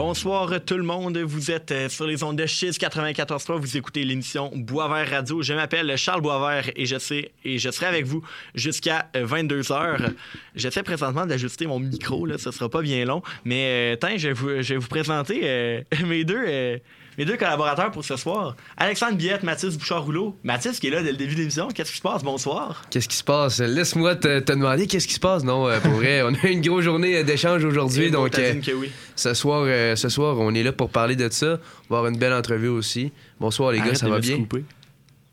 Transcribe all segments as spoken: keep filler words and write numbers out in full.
Bonsoir tout le monde, vous êtes sur les ondes de Chiz quatre-vingt-quatorze point trois, vous écoutez l'émission Boisvert Radio. Je m'appelle Charles Boisvert et je sais et je serai avec vous jusqu'à vingt-deux heures. J'essaie présentement d'ajuster mon micro, là, ce sera pas bien long, mais euh, tain, je, vais vous, je vais vous présenter euh, mes deux... Euh, Mes deux collaborateurs pour ce soir, Alexandre Billette, Mathis Bouchard-Rouleau. Mathis qui est là dès le début de l'émission, qu'est-ce qui se passe? Bonsoir. Qu'est-ce qui se passe? Laisse-moi te, te demander qu'est-ce qui se passe. Non, euh, pour vrai, on a une grosse journée d'échange aujourd'hui. Et donc, euh, que oui. ce, soir, euh, ce soir, on est là pour parler de ça. On va avoir une belle entrevue aussi. Bonsoir les Arrête gars, ça va bien? Couper.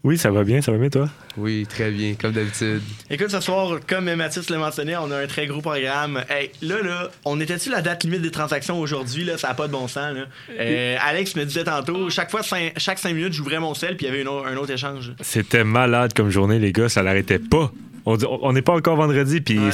Oui, ça va bien, ça va bien toi? Oui, très bien, comme d'habitude. Écoute, ce soir, comme Mathis l'a mentionné, on a un très gros programme. Hey, là, là, on était-tu la date limite des transactions aujourd'hui? Là, ça n'a pas de bon sens. Là. Euh, Alex me disait tantôt, chaque fois, cinq, chaque cinq minutes, j'ouvrais mon sel puis il y avait une o- un autre échange. C'était malade comme journée, les gars, ça l'arrêtait pas. On n'est pas encore vendredi, puis ouais.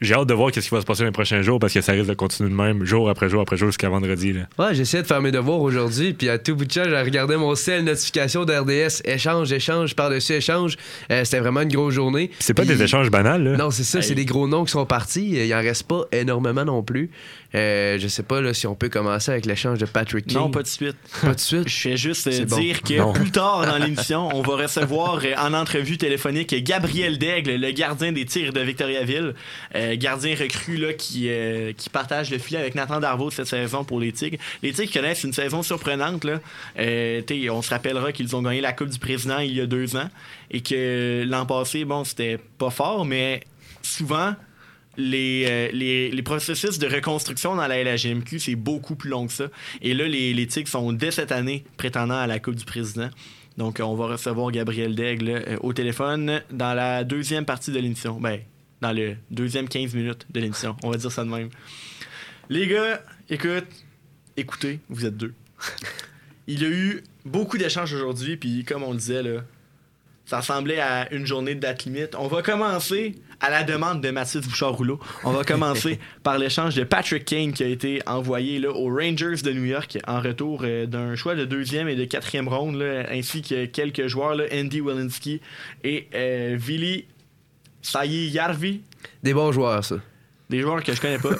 J'ai hâte de voir ce qui va se passer dans les prochains jours parce que ça risque de continuer de même, jour après jour après jour, jusqu'à vendredi. Là. Ouais, j'essayais de faire mes devoirs aujourd'hui, puis à tout bout de champ, j'ai regardé mon cell notification d'R D S. Échange, échange, par-dessus échange. Euh, c'était vraiment une grosse journée. C'est pas puis... des échanges banals, là. Non, c'est ça, hey. C'est des gros noms qui sont partis. Il en reste pas énormément non plus. Euh, je sais pas là, si on peut commencer avec l'échange de Patrick Kane. Non, pas de suite. Pas de suite. Je vais juste euh, dire bon. que non. Plus tard dans l'émission, on va recevoir euh, en entrevue téléphonique Gabriel Daigle, le gardien des Tigres de Victoriaville. Euh, gardien recru là, qui, euh, qui partage le filet avec Nathan Darvaux cette saison pour les Tigres. Les Tigres connaissent une saison surprenante. Là. Euh, on se rappellera qu'ils ont gagné la Coupe du Président il y a deux ans et que l'an passé, bon, c'était pas fort, mais souvent, les, euh, les, les processus de reconstruction dans la L H M Q, c'est beaucoup plus long que ça. Et là, les, les Tigres sont dès cette année prétendants à la Coupe du Président. Donc, on va recevoir Gabriel Daigle euh, au téléphone dans la deuxième partie de l'émission. Ben, dans le deuxième quinze minutes de l'émission. On va dire ça de même. Les gars, écoute, écoutez, vous êtes deux. Il y a eu beaucoup d'échanges aujourd'hui, puis comme on le disait, là, ça ressemblait à une journée de date limite. On va commencer à la demande de Mathis Bouchard-Rouleau. On va commencer par l'échange de Patrick Kane qui a été envoyé là, aux Rangers de New York en retour euh, d'un choix de deuxième et de quatrième ronde, là, ainsi que quelques joueurs, là, Andy Welinski et euh, Vili Saïe Yarvi. Des bons joueurs, ça. Des joueurs que je connais pas.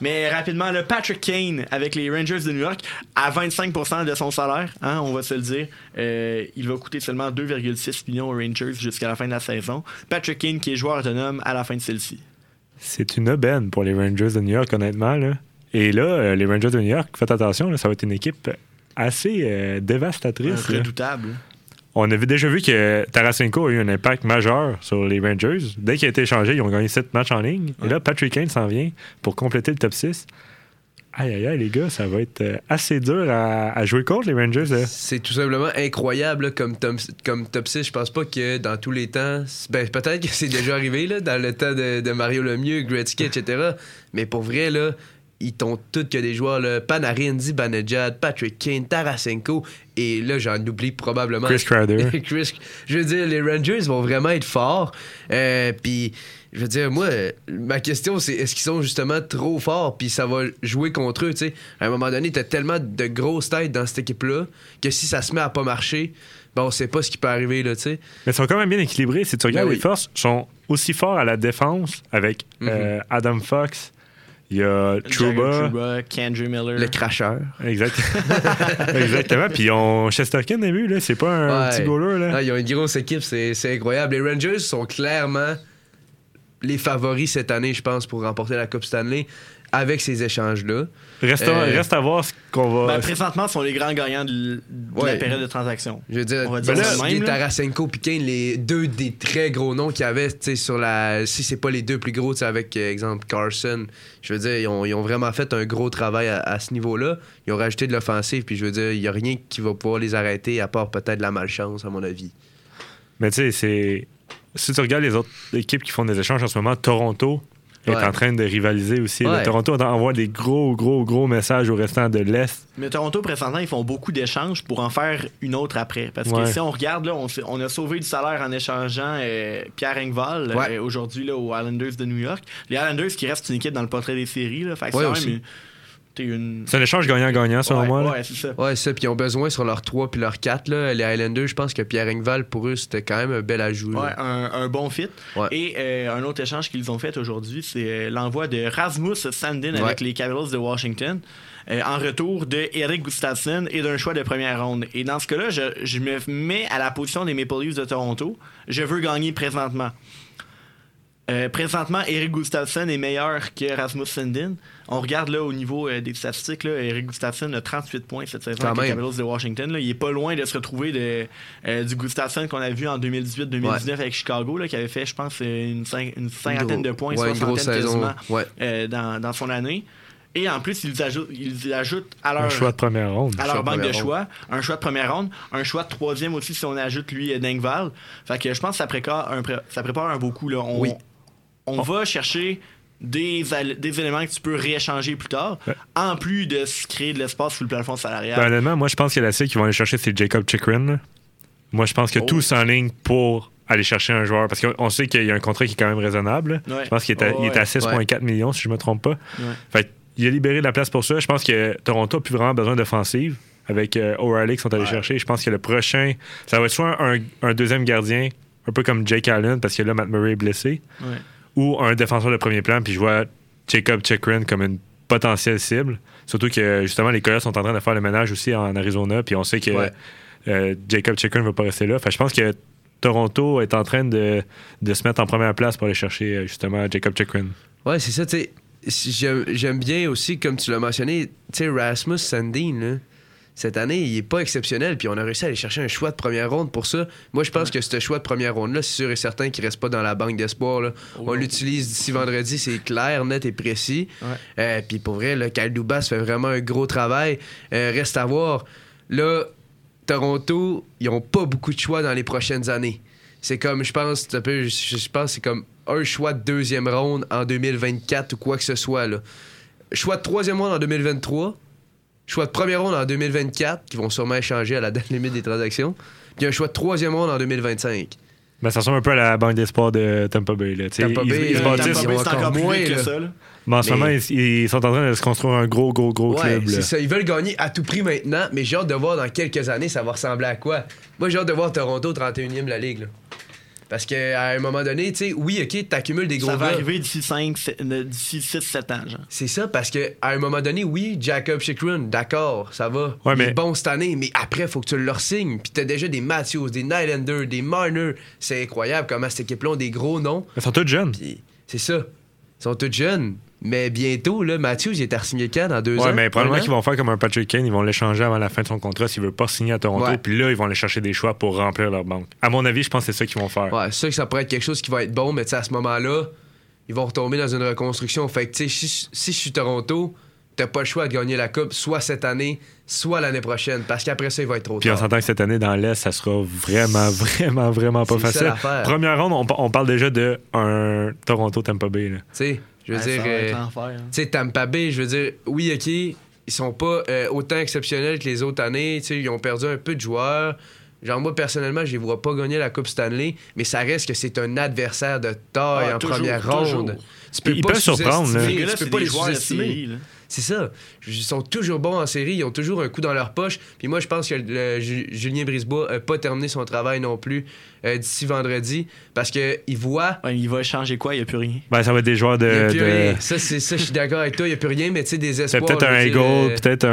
Mais rapidement, le Patrick Kane avec les Rangers de New York, à vingt-cinq pour cent de son salaire, hein, on va se le dire, euh, il va coûter seulement deux virgule six millions aux Rangers jusqu'à la fin de la saison. Patrick Kane qui est joueur autonome à la fin de celle-ci. C'est une aubaine pour les Rangers de New York, honnêtement. Là. Et là, les Rangers de New York, faites attention, là, ça va être une équipe assez euh, dévastatrice. Un redoutable. Là. On avait déjà vu que Tarasenko a eu un impact majeur sur les Rangers. Dès qu'il a été échangé, ils ont gagné sept matchs en ligne. Ouais. Et là, Patrick Kane s'en vient pour compléter le top six. Aïe, aïe, aïe, les gars, ça va être assez dur à, à jouer contre les Rangers. Là. C'est tout simplement incroyable là, comme, tom, comme top six. Je pense pas que dans tous les temps... Ben, peut-être que c'est déjà arrivé là, dans le temps de, de Mario Lemieux, Gretzky, et cetera. Mais pour vrai, là... Ils t'ont tous que des joueurs, là. Panarin, Zibanejad, Patrick Kane, Tarasenko, et là, j'en oublie probablement. Chris Kreider. Chris... Je veux dire, les Rangers vont vraiment être forts. Euh, Puis, je veux dire, moi, ma question, c'est est-ce qu'ils sont justement trop forts? Puis ça va jouer contre eux, tu sais. À un moment donné, t'as tellement de grosses têtes dans cette équipe-là que si ça se met à pas marcher, ben on sait pas ce qui peut arriver, là, tu sais. Mais ils sont quand même bien équilibrés. Si tu regardes oui, les forces, ils sont aussi forts à la défense avec mm-hmm. euh, Adam Fox. Il y a Trouba, Trouba Kendrick Miller. Le cracheur. Exact. Exactement. Puis ils ont Chesterkin au début, là. C'est pas un ouais. petit goaler, là. Non, ils ont une grosse équipe, c'est, c'est incroyable. Les Rangers sont clairement les favoris cette année, je pense, pour remporter la Coupe Stanley avec ces échanges-là. Reste, euh, reste à voir ce qu'on va... Ben, présentement, sont les grands gagnants de, de ouais. la période de transaction. Je veux dire, dire ben Tarasenko et Kane, les deux des très gros noms qu'il y avait sur la... Si c'est pas les deux plus gros, avec, exemple, Carson, je veux dire, ils ont, ils ont vraiment fait un gros travail à, à ce niveau-là. Ils ont rajouté de l'offensive, puis je veux dire, il n'y a rien qui va pouvoir les arrêter, à part peut-être la malchance, à mon avis. Mais tu sais, c'est... Si tu regardes les autres équipes qui font des échanges en ce moment, Toronto est ouais. en train de rivaliser aussi. Ouais. Le Toronto envoie des gros, gros, gros messages au restant de l'Est. Mais Toronto, présentement, ils font beaucoup d'échanges pour en faire une autre après. Parce ouais. que si on regarde, là, on, on a sauvé du salaire en échangeant euh, Pierre Engvall ouais. euh, aujourd'hui là, aux Islanders de New York. Les Islanders qui restent une équipe dans le portrait des séries. Là, fait que ouais, c'est même t'es une... C'est un échange gagnant-gagnant, selon ouais, moi. Ouais, c'est ça. Ouais, c'est ça. Puis ils ont besoin sur leurs trois puis leurs quatre. Là. Les Highlanders, je pense que Pierre Engvall, pour eux, c'était quand même un bel ajout. Ouais, un, un bon fit. Ouais. Et euh, un autre échange qu'ils ont fait aujourd'hui, c'est l'envoi de Rasmus Sandin avec ouais. les Capitals de Washington. Euh, en retour de Erik Gustafsson et d'un choix de première ronde. Et dans ce cas-là, je, je me mets à la position des Maple Leafs de Toronto. Je veux gagner présentement. Euh, présentement, Erik Gustafsson est meilleur que Rasmus Sandin. On regarde là au niveau euh, des statistiques, là, Erik Gustafsson a trente-huit points cette saison avec les Capitals de Washington. Là. Il est pas loin de se retrouver de, euh, du Gustafsson qu'on a vu en deux mille dix-huit deux mille dix-neuf ouais. avec Chicago, là, qui avait fait, je pense, une, cin- une cinquantaine de points, ouais, une soixantaine quasiment ouais. euh, dans, dans son année. Et en plus, ils ajoutent, ils ajoutent à leur, choix de première ronde, à leur banque de choix, un choix de première ronde, un choix de troisième aussi si on ajoute lui D'Engvall. Fait que je pense que ça prépare un, ça prépare un beau coup. Là. On, oui. on oh. va chercher des, des éléments que tu peux rééchanger plus tard, ouais. en plus de se créer de l'espace sous le plafond salarial. Ben, honnêtement, moi je pense qu'il y a assez qu'ils vont aller chercher, c'est Jakob Chychrun. Moi je pense que oh. tout s'enligne pour aller chercher un joueur, parce qu'on sait qu'il y a un contrat qui est quand même raisonnable. Ouais. Je pense qu'il est à, oh, ouais. à six virgule quatre ouais. millions, si je me trompe pas. Ouais. Fait que il a libéré de la place pour ça. Je pense que Toronto n'a plus vraiment besoin d'offensive avec euh, O'Reilly qui sont allés ouais. chercher. Je pense que le prochain, ça va être soit un, un deuxième gardien, un peu comme Jake Allen, parce que là, Matt Murray est blessé, ouais. ou un défenseur de premier plan. Puis je vois Jakob Chychrun comme une potentielle cible. Surtout que, justement, les Coyotes sont en train de faire le ménage aussi en Arizona. Puis on sait que ouais. euh, Jakob Chychrun ne va pas rester là. Fait, je pense que Toronto est en train de, de se mettre en première place pour aller chercher, justement, Jakob Chychrun. Ouais, c'est ça, tu sais. J'aime, j'aime bien aussi, comme tu l'as mentionné, tu sais, Rasmus Sandin, là, cette année, il est pas exceptionnel, puis on a réussi à aller chercher un choix de première ronde pour ça. Moi, je pense ouais. que ce choix de première ronde-là, c'est sûr et certain qu'il reste pas dans la banque d'espoir. Là. Oh, on l'utilise d'ici vendredi, c'est clair, net et précis. Ouais. Euh, puis pour vrai, là, Kyle Dubas fait vraiment un gros travail. Euh, reste à voir. Là, Toronto, ils ont pas beaucoup de choix dans les prochaines années. C'est comme, je pense, je pense, c'est comme un choix de deuxième ronde en deux mille vingt-quatre ou quoi que ce soit. Là. Choix de troisième ronde en deux mille vingt-trois, choix de première ronde en deux mille vingt-quatre, qui vont sûrement échanger à la date limite des transactions, puis un choix de troisième ronde en deux mille vingt-cinq. Ben, ça ressemble un peu à la banque d'espoir de Tampa Bay. Là. Tampa Bay, ils, ils, ils, Tampa Bay c'est encore, encore moins que ça. Ben, en ce mais... moment, ils, ils sont en train de se construire un gros, gros, gros ouais, club. C'est ça. Ils veulent gagner à tout prix maintenant, mais j'ai hâte de voir dans quelques années ça va ressembler à quoi. Moi, j'ai hâte de voir Toronto trente et unième de la Ligue. Là. Parce qu'à un moment donné, tu sais, oui, OK, t'accumules des gros gars. Ça va gars. Arriver d'ici six sept ans, genre. C'est ça, parce qu'à un moment donné, oui, Jakob Chychrun, d'accord, ça va. Ouais, mais... Il est bon cette année, mais après, faut que tu leur signes. Puis t'as déjà des Matthews, des Nylander, des Marner. C'est incroyable comment cette équipe-là ont des gros noms. Ils sont tous jeunes. Puis, c'est ça. Ils sont tous jeunes. Mais bientôt, là, Matthews, il est à re-signer quand dans deux ouais, ans? Oui, mais probablement qu'ils vont faire comme un Patrick Kane, ils vont l'échanger avant la fin de son contrat s'il veut pas signer à Toronto, ouais. puis là, ils vont aller chercher des choix pour remplir leur banque. À mon avis, je pense que c'est ça qu'ils vont faire. Ouais, c'est sûr que ça pourrait être quelque chose qui va être bon, mais à ce moment-là, ils vont retomber dans une reconstruction. Fait que, tu sais, si, si je suis Toronto, t'as pas le choix de gagner la Coupe, soit cette année, soit l'année prochaine, parce qu'après ça, il va être trop tard. Puis on s'entend que cette année, dans l'Est, ça sera vraiment, vraiment, vraiment pas c'est facile. Première ronde, on, on parle déjà de un Toronto-Tampa Bay. Tu sais... Je veux ouais, dire, euh, hein. tu sais, Tampa Bay, je veux dire, oui, OK, ils sont pas euh, autant exceptionnels que les autres années. Tu sais, ils ont perdu un peu de joueurs. Genre, moi, personnellement, je les vois pas gagner la Coupe Stanley, mais ça reste que c'est un adversaire de taille ah, en toujours, première toujours. ronde. Tu peux ils pas peuvent surprendre. Là. Tu là, peux pas les sous-estimer. C'est ça. Ils sont toujours bons en série. Ils ont toujours un coup dans leur poche. Puis moi, je pense que le, J- Julien Brisebois n'a pas terminé son travail non plus euh, d'ici vendredi parce qu'il voit... Ouais, il va changer quoi? Il n'y a plus rien. Ben, ça va être des joueurs de... Il n'y a plus de... rien. Ça, c'est, ça, je suis d'accord avec toi. Il n'y a plus rien, mais tu sais, des espoirs... C'est peut-être un goal, euh... peut-être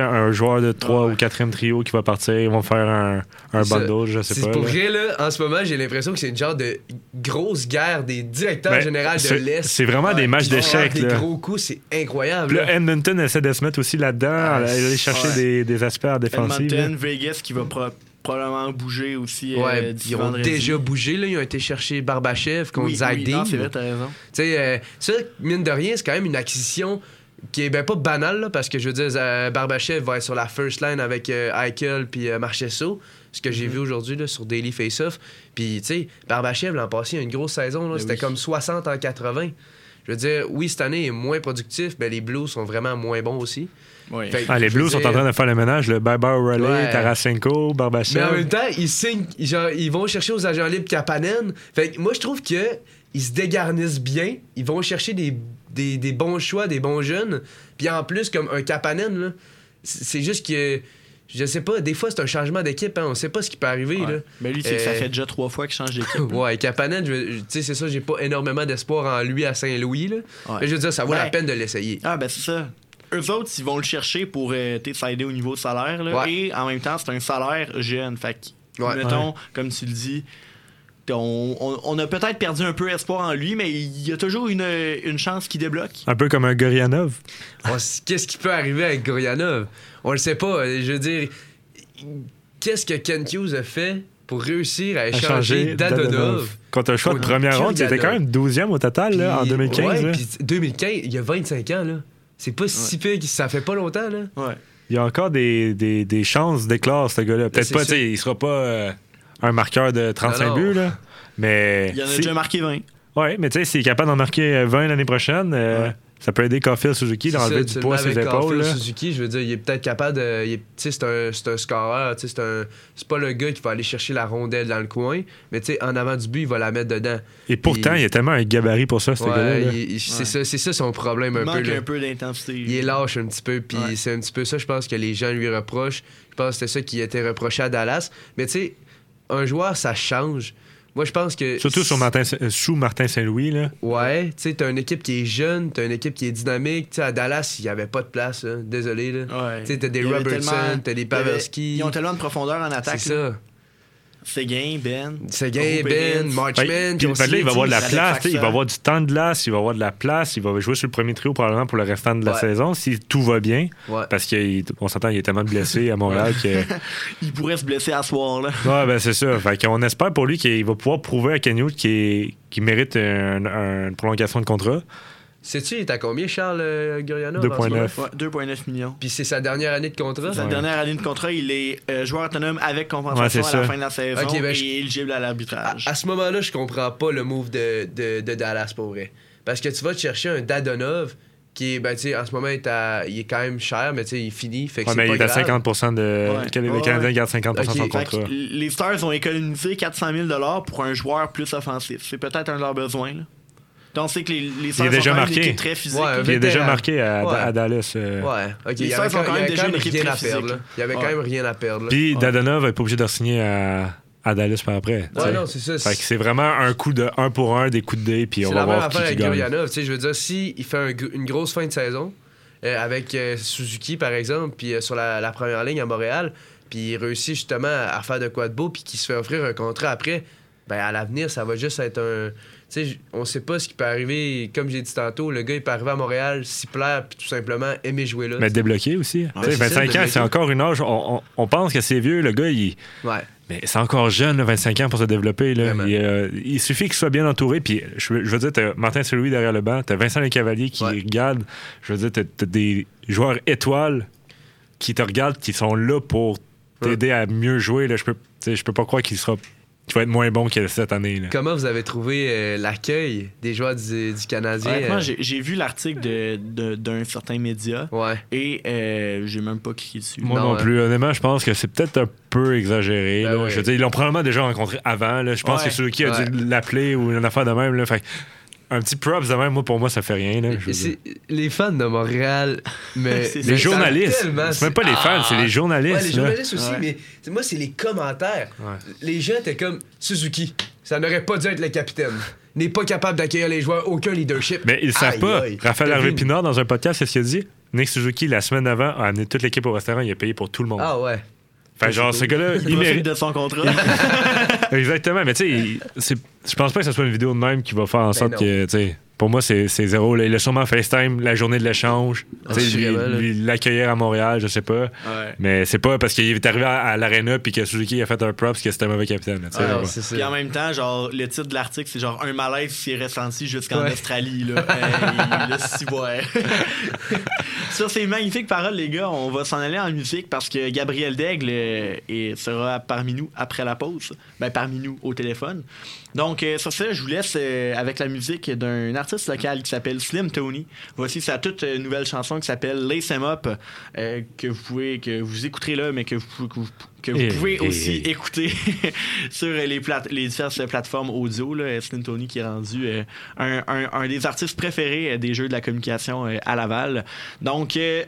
un, un joueur de trois ouais. ou quatrième trio qui va partir. Ils vont faire un, un bundle, je sais c'est pas. Pour là. Vrai, là, en ce moment, j'ai l'impression que c'est une genre de grosse guerre des directeurs ben, généraux de l'Est. C'est vraiment des matchs d'échecs. Des gros coups, c'est incroyable. Là, Edmonton essaie de se mettre aussi là-dedans, ah, aller chercher ouais. des, des aspects défensifs. Edmonton, là. Vegas qui va pro- probablement bouger aussi. Ouais, euh, ils vendredi. Ont déjà bougé, là. Ils ont été chercher Barbashev contre oui, Zach oui, Dean. C'est vrai, t'as raison. Tu sais, euh, ça, mine de rien, c'est quand même une acquisition qui est ben, pas banale, là, parce que je veux dire, euh, Barbashev va être sur la first line avec euh, Eichel puis euh, Marchesso, ce que j'ai mm-hmm. vu aujourd'hui là, sur Daily Faceoff. Puis, tu sais, Barbashev, l'an passé, il y a une grosse saison, là, c'était oui. comme soixante en quatre-vingts. Je veux dire, oui, cette année est moins productif, mais les Blues sont vraiment moins bons aussi. Oui. Que, ah, les Blues dire... sont en train de faire le ménage, le Baba O'Reilly, ouais. Tarasenko, Barbashev. Mais en même temps, ils signent, genre, ils vont chercher aux agents libres Kapanen. Fait que moi, je trouve que ils se dégarnissent bien. Ils vont chercher des des, des bons choix, des bons jeunes. Puis en plus, comme un Kapanen, là, c'est juste que, je sais pas, des fois, c'est un changement d'équipe. Hein, on sait pas ce qui peut arriver. Ouais. Là. Mais lui, euh... ça fait déjà trois fois qu'il change d'équipe. Ouais, Kapanen, tu sais, c'est ça, j'ai pas énormément d'espoir en lui à Saint-Louis. Là. Ouais. Mais je veux dire, ça vaut ouais. la peine de l'essayer. Ah, ben c'est ça. Eux autres, ils vont le chercher pour euh, s'aider au niveau salaire. Là, ouais. Et en même temps, c'est un salaire jeune. Fait que, ouais. mettons, ouais. comme tu le dis, on, on, on a peut-être perdu un peu espoir en lui, mais il y a toujours une, une chance qui débloque. Un peu comme un Gorianov. On, qu'est-ce qui peut arriver avec Gorianov? On le sait pas. Je veux dire, qu'est-ce que Ken Hughes a fait pour réussir à échanger Dadonov? Contre un choix de première ronde, il était quand même douzième au total là, en deux mille quinze. Ouais, puis deux mille quinze, il y a vingt-cinq ans, là. C'est pas si pire, ouais. ça fait pas longtemps, là. Ouais. Il y a encore des, des, des chances d'éclore, ce gars-là. Peut-être là, pas, tu sais, il sera pas euh, un marqueur de trente-cinq buts, là. Mais. Il en a si... déjà marqué vingt. Ouais, mais tu sais, s'il est capable d'en marquer vingt l'année prochaine, euh, ouais. ça peut aider Caulfield Suzuki d'enlever du poids à ses épaules. Caulfield Suzuki, je veux dire, il est peut-être capable de. Tu sais, c'est un, c'est un scoreur, tu sais, c'est, un, c'est pas le gars qui va aller chercher la rondelle dans le coin, mais tu sais, en avant du but, il va la mettre dedans. Et pourtant, il, il a tellement un gabarit pour ça, ce ouais, gars-là. Il, c'est, ouais. ça, c'est ça son problème un peu. Il manque peu, un peu d'intensité. Il est lâche un petit peu, puis ouais. c'est un petit peu ça, je pense, que les gens lui reprochent. Je pense que c'était ça qui était reproché à Dallas. Mais tu sais, un joueur, ça change. Moi, je pense que... Surtout sur Martin, sous Martin Saint-Louis, là. Ouais, tu sais, t'as une équipe qui est jeune, t'as une équipe qui est dynamique. Tu sais, à Dallas, il n'y avait pas de place, là. Désolé, là. Ouais. Tu sais, t'as des Robertson, t'as des Pavelski. Ils ont tellement de profondeur en attaque, c'est là. Ça. Séguin, Ben. Séguin, Ben, Marchman. Puis il va avoir de la place, il va avoir du temps de glace, il va avoir de la place, il va jouer sur le premier trio probablement pour le restant de la ouais. saison, si tout va bien. Ouais. Parce qu'on s'entend, il est tellement blessé à Montréal que... il pourrait se blesser à soir, là. Ouais, ben c'est ça. Fait qu'on espère pour lui qu'il va pouvoir prouver à Ken Hughes qu'il, qu'il mérite une, une prolongation de contrat. Sais-tu, il est à combien, Charles euh, Gurianov? deux virgule neuf Ouais, deux virgule neuf millions. Puis c'est sa dernière année de contrat? Sa ouais. dernière année de contrat, il est euh, joueur autonome avec compensation ouais, à la fin de la saison okay, ben, et je... éligible à l'arbitrage. À, à ce moment-là, je comprends pas le move de, de, de Dallas, pour vrai. Parce que tu vas te chercher un Dadonov qui, ben, tu sais, en ce moment, est à, il est quand même cher, mais tu sais, il finit, fait que ouais, c'est mais pas il grave. Est à cinquante pour cent de... Ouais. Les ouais, Canadiens ouais. gardent cinquante pour cent okay. de son contrat. Les Stars ont économisé quatre cent mille dollars pour un joueur plus offensif. C'est peut-être un de leurs besoins, là. On sait que les, les Stars sont quand même une équipe très physique. Ouais, il est déjà marqué à, ouais. à Dallas. Euh... Ouais. Okay. Les Stars sont quand même déjà une équipe très physique. Il y avait quand même rien à perdre. Puis ouais. Dadonov n'est pas obligé de re-signer à, à Dallas par après. Ouais, non, c'est ça. Fait que c'est vraiment un coup de un pour un, des coups de dé. Puis c'est on va voir qui, qui gagne. C'est la même affaire avec Gorianov. Je veux dire, s'il si fait un, une grosse fin de saison euh, avec euh, Suzuki, par exemple, puis euh, sur la, la première ligne à Montréal, puis il réussit justement à faire de quoi de beau, puis qu'il se fait offrir un contrat après, ben à l'avenir, ça va juste être un... T'sais, on sait pas ce qui peut arriver. Comme j'ai dit tantôt, le gars il peut arriver à Montréal, s'y plaire, puis tout simplement aimer jouer là. Mais débloqué aussi. Ouais, vingt-cinq ça, ans, débloqué. C'est encore une âge. On, on, on pense que c'est vieux, le gars, il. Ouais. Mais c'est encore jeune, là, vingt-cinq ans pour se développer. Là. Il, euh, il suffit qu'il soit bien entouré. Puis je, je veux dire, t'as Martin Saint-Louis derrière le banc, t'as Vincent Lecavalier qui ouais. regarde. Je veux dire, t'as, t'as des joueurs étoiles qui te regardent, qui sont là pour t'aider ouais. à mieux jouer. Là. Je peux, je peux pas croire qu'il sera. Qui va être moins bon que cette année. Là. Comment vous avez trouvé euh, l'accueil des joueurs du, du Canadien? Honnêtement, euh... j'ai, j'ai vu l'article de, de, d'un certain média ouais. et euh, j'ai même pas cliqué dessus. Moi non, non plus. Euh... Honnêtement, je pense que c'est peut-être un peu exagéré. Ben là. Ouais. Je veux dire, ils l'ont probablement déjà rencontré avant. Là. Je pense ouais. que Suzuki a ouais. dû l'appeler ou une affaire de même. Là. Fait un petit props de même, moi, pour moi, ça fait rien. Là, c'est... les fans de Montréal, mais les c'est journalistes. Tellement... C'est même pas les fans, ah. c'est les journalistes. Ouais, les journalistes là. Aussi, ouais. mais moi, c'est les commentaires. Ouais. Les gens étaient comme Suzuki, ça n'aurait pas dû être le capitaine. N'est pas capable d'accueillir les joueurs, aucun leadership. Mais ils savent pas. Aïe. Raphaël Harvey-Pinard, dans un podcast, c'est ce qu'il a dit. Nick Suzuki, la semaine avant, a amené toute l'équipe au restaurant, il a payé pour tout le monde. Ah ouais. Fait genre, ce gars-là, il mérite de son contrat. Exactement, mais tu sais, je pense pas que ce soit une vidéo de même qui va faire en sorte ben que, tu sais, pour moi, c'est, c'est zéro. Il a sûrement FaceTime la journée de l'échange, ah, lui, lui, l'accueillir à Montréal, je sais pas. Ouais. Mais c'est pas parce qu'il est arrivé à, à l'aréna puis que Suzuki a fait un props que c'était un mauvais capitaine. Puis ouais, en même temps, genre, le titre de l'article, c'est genre un malaise qui est ressenti jusqu'en ouais. Australie. Là, hey, là c'est ouais. Sur ces magnifiques paroles, les gars, on va s'en aller en musique parce que Gabriel Daigle euh, sera parmi nous après la pause. Ben, parmi nous au téléphone. Donc, euh, sur ça, je vous laisse euh, avec la musique d'un artiste artiste local qui s'appelle Slim Tony. Voici sa toute nouvelle chanson qui s'appelle Lace 'em Up, euh, que vous pouvez, que vous écouterez là, mais que vous, que vous, que vous pouvez et, aussi et, et. écouter sur les, plate- les diverses plateformes audio. Là. Slim Tony qui est rendu euh, un, un, un des artistes préférés des jeux de la communication euh, à Laval. Donc, euh,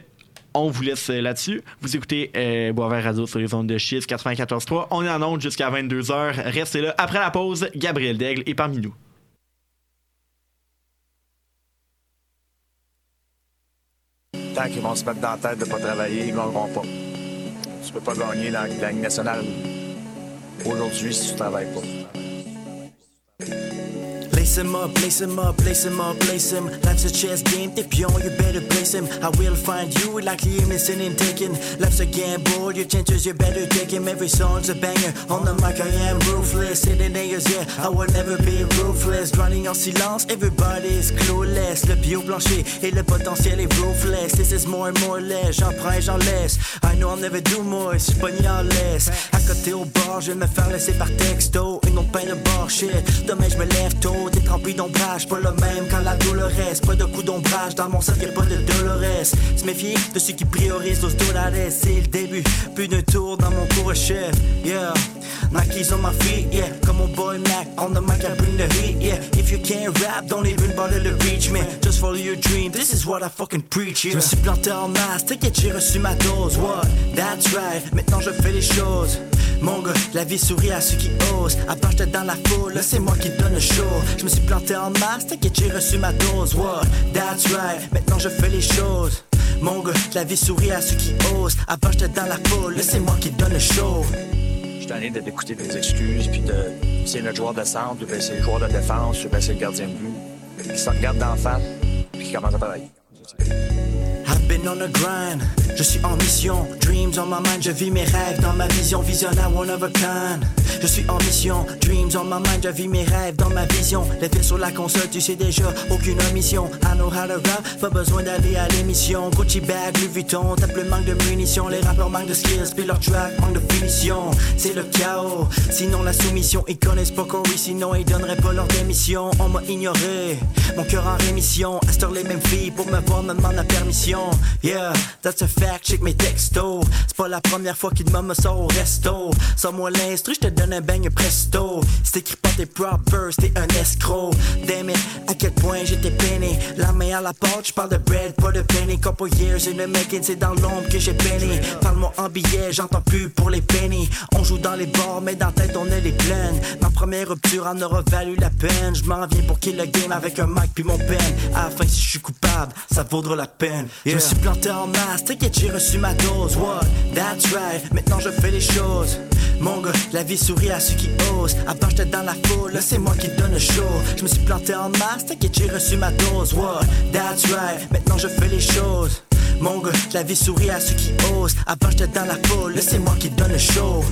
on vous laisse là-dessus. Vous écoutez euh, Boisvert Radio sur les ondes de Chiz quatre-vingt-quatorze point trois. On est en ondes jusqu'à vingt-deux heures. Restez là. Après la pause, Gabriel Daigle est parmi nous. Tant qu'ils vont se mettre dans la tête de ne pas travailler, ils ne gagneront pas. Tu peux pas gagner dans la Ligue nationale aujourd'hui si tu ne travailles pas. Lace him up, lace him up, lace him up, lace him. Life's a chess game, t'es pion, you better place him. I will find you, likely missing and taken. Life's a gamble, your chances, you better take him. Every song's a banger, on the mic I am ruthless. In the niggas, yeah, I will never be ruthless. Grinding en silence, everybody's clueless. Le pied au plancher, et le potentiel est ruthless. This is more and more less, j'en prends et j'en laisse. I know I'll never do more, j'suis pogné en laisse. À côté au bord, je vais me faire laisser par texto. Une autre pain de bord, shit, demain j'me lève tôt. Des trempilles d'ombrage, pas le même quand la douleur reste. Pas de coup d'ombrage, dans mon cercle y'a pas de Dolores. Se méfier de ceux qui priorisent los dollars. C'est le début, plus d'un tour dans mon cours chef. Yeah, Nike's on my feet, yeah. Comme mon boy Mac, on the mic I bring the heat, yeah. If you can't rap, don't even bother to reach me. Just follow your dream, this is what I fucking preach, yeah. Je me suis planté en masse, t'inquiète j'ai reçu ma dose. What, that's right, maintenant je fais les choses. Mon gars, la vie sourit à ceux qui osent. À part j'étais dans la foule, là c'est moi qui donne le show. Je me suis planté en masse, t'inquiète j'ai reçu ma dose. What, that's right, maintenant je fais les choses. Mon gars, la vie sourit à ceux qui osent. Avant j'étais dans la foule, là c'est moi qui donne le show. Je suis tanné d'écouter des excuses, puis de c'est notre joueur de centre, puis c'est le joueur de défense, puis c'est le gardien de but, qui se regarde d'en face, puis qui commence à travailler. I've been on a grind, je suis en mission. Dreams on my mind, je vis mes rêves dans ma vision. Visionnaire one of a kind. Je suis en mission, dreams on my mind, je vis mes rêves dans ma vision. Les pieds sur la console, tu sais déjà, aucune omission. I know how to rap, pas besoin d'aller à l'émission. Gucci bag, Louis Vuitton, tape le manque de munitions. Les rappeurs manquent de skills, puis leur track manque de finition. C'est le chaos, sinon la soumission. Ils connaissent pas Corey, sinon ils donneraient pas leur démission. On m'a ignoré, mon cœur en rémission. À cette heure les mêmes filles, pour me voir me demandent la permission. Yeah, that's a fact, check mes textos. C'est pas la première fois qu'il me sort au resto. Sors-moi l'instru, je te donne un bang presto. Si t'écris pas tes props, t'es un escroc. Damn it, à quel point j'étais peiné. La main à la porte, j'parle de bread, pas de penny. Couple years in the making, c'est dans l'ombre que j'ai peiné. Parle-moi en billet, j'entends plus pour les pennies. On joue dans les bars, mais dans la tête on est les plaines. Ma première rupture en aura valu la peine. J'm'en viens pour kill le game avec un mic puis mon pen. Afin si j'suis coupable, ça vaudra la peine. Yeah. Je me suis planté en masse, t'inquiète j'ai reçu ma dose. What, that's right, maintenant je fais les choses. Mon gars, la vie sourit à ceux qui osent. À part j'étais dans la foule, là c'est moi qui donne le show. Je me suis planté en masse, t'inquiète j'ai reçu ma dose. What, that's right, maintenant je fais les choses. Mon gars, la vie sourit à ceux qui osent. À part j'étais dans la foule, là c'est moi qui donne le show.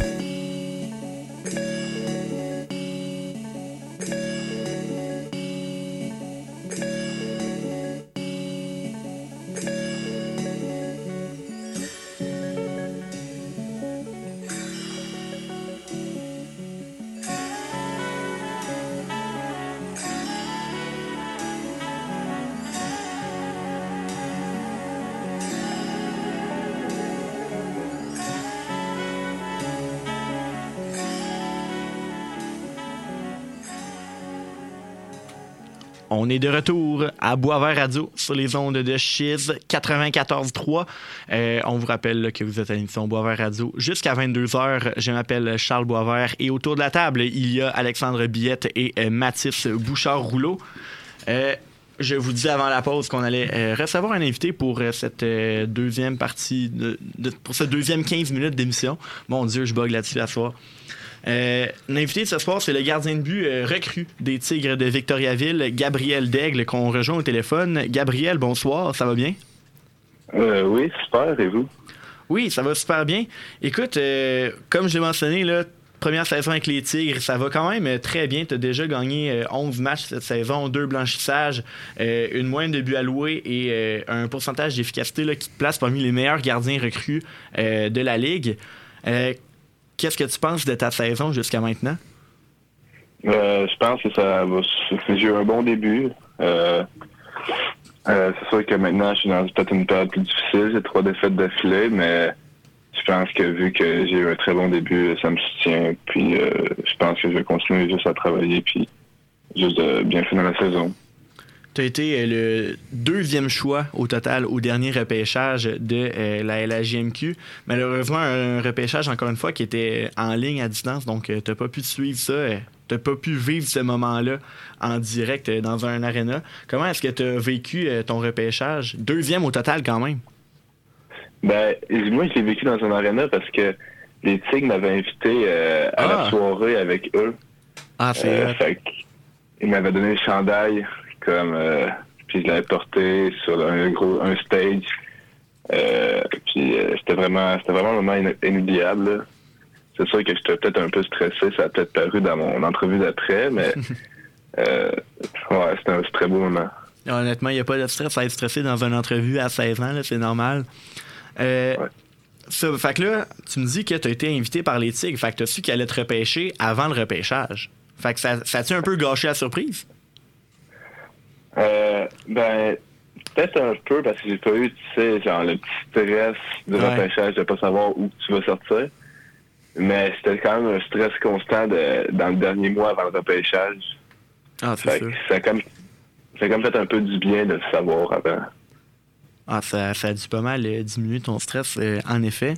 On est de retour à Boisvert Radio sur les ondes de Chiz quatre-vingt-quatorze point trois. Euh, on vous rappelle là, que vous êtes à l'émission Boisvert Radio jusqu'à vingt-deux heures. Je m'appelle Charles Boisvert et autour de la table, il y a Alexandre Billette et euh, Mathis Bouchard-Rouleau. Euh, je vous disais avant la pause qu'on allait euh, recevoir un invité pour euh, cette euh, deuxième partie, de, de, pour cette deuxième quinze minutes d'émission. Mon Dieu, je bug là-dessus la soirée. Euh, l'invité de ce soir, c'est le gardien de but euh, recru des Tigres de Victoriaville, Gabriel Daigle, qu'on rejoint au téléphone. Gabriel, bonsoir, ça va bien? Euh, oui, super, et vous? Oui, ça va super bien. Écoute, euh, comme je l'ai mentionné, là, première saison avec les Tigres, ça va quand même très bien. Tu as déjà gagné euh, onze matchs cette saison, deux blanchissages, euh, une moyenne de buts alloués et euh, un pourcentage d'efficacité là, qui te place parmi les meilleurs gardiens recrues euh, de la Ligue. Euh, Qu'est-ce que tu penses de ta saison jusqu'à maintenant? Euh, je pense que ça va. J'ai eu un bon début. Euh, euh, c'est sûr que maintenant, je suis dans peut-être une période plus difficile. J'ai trois défaites d'affilée, mais je pense que vu que j'ai eu un très bon début, ça me soutient. Puis euh, je pense que je vais continuer juste à travailler puis juste euh, bien finir la saison. Tu as été le deuxième choix au total au dernier repêchage de euh, la L H M Q. Malheureusement, un repêchage, encore une fois, qui était en ligne à distance, donc euh, tu n'as pas pu suivre ça, euh, tu n'as pas pu vivre ce moment-là en direct euh, dans un aréna. Comment est-ce que tu as vécu euh, ton repêchage? Deuxième au total quand même. Ben, moi, je l'ai vécu dans un aréna parce que les Tigres m'avaient invité euh, à ah. la soirée avec eux. Ah, c'est euh, fait Ils m'avaient donné le chandail. Comme, euh, puis je l'avais porté sur un gros un stage. Euh, puis euh, c'était vraiment c'était vraiment un moment inoubliable. Là. C'est sûr que j'étais peut-être un peu stressé, ça a peut-être paru dans mon entrevue d'après, mais euh, ouais, c'était un très beau moment. Honnêtement, il n'y a pas de stress à être stressé dans une entrevue à seize ans, là, c'est normal. Euh, ouais. ça, fait que là, tu me dis que tu as été invité par les Tigres, fait que tu as su qu'ils allaient te repêcher avant le repêchage. Fait que ça, ça a-tu un peu gâché la surprise? Euh, ben, peut-être un peu parce que j'ai pas eu, tu sais, genre le petit stress du ouais. repêchage de pas savoir où tu vas sortir. Mais c'était quand même un stress constant de, dans le dernier mois avant le repêchage. Ah, c'est fait sûr. Ça a comme, comme fait un peu du bien de le savoir avant. Ah, ça, ça a dû pas mal euh, diminuer ton stress, euh, en effet.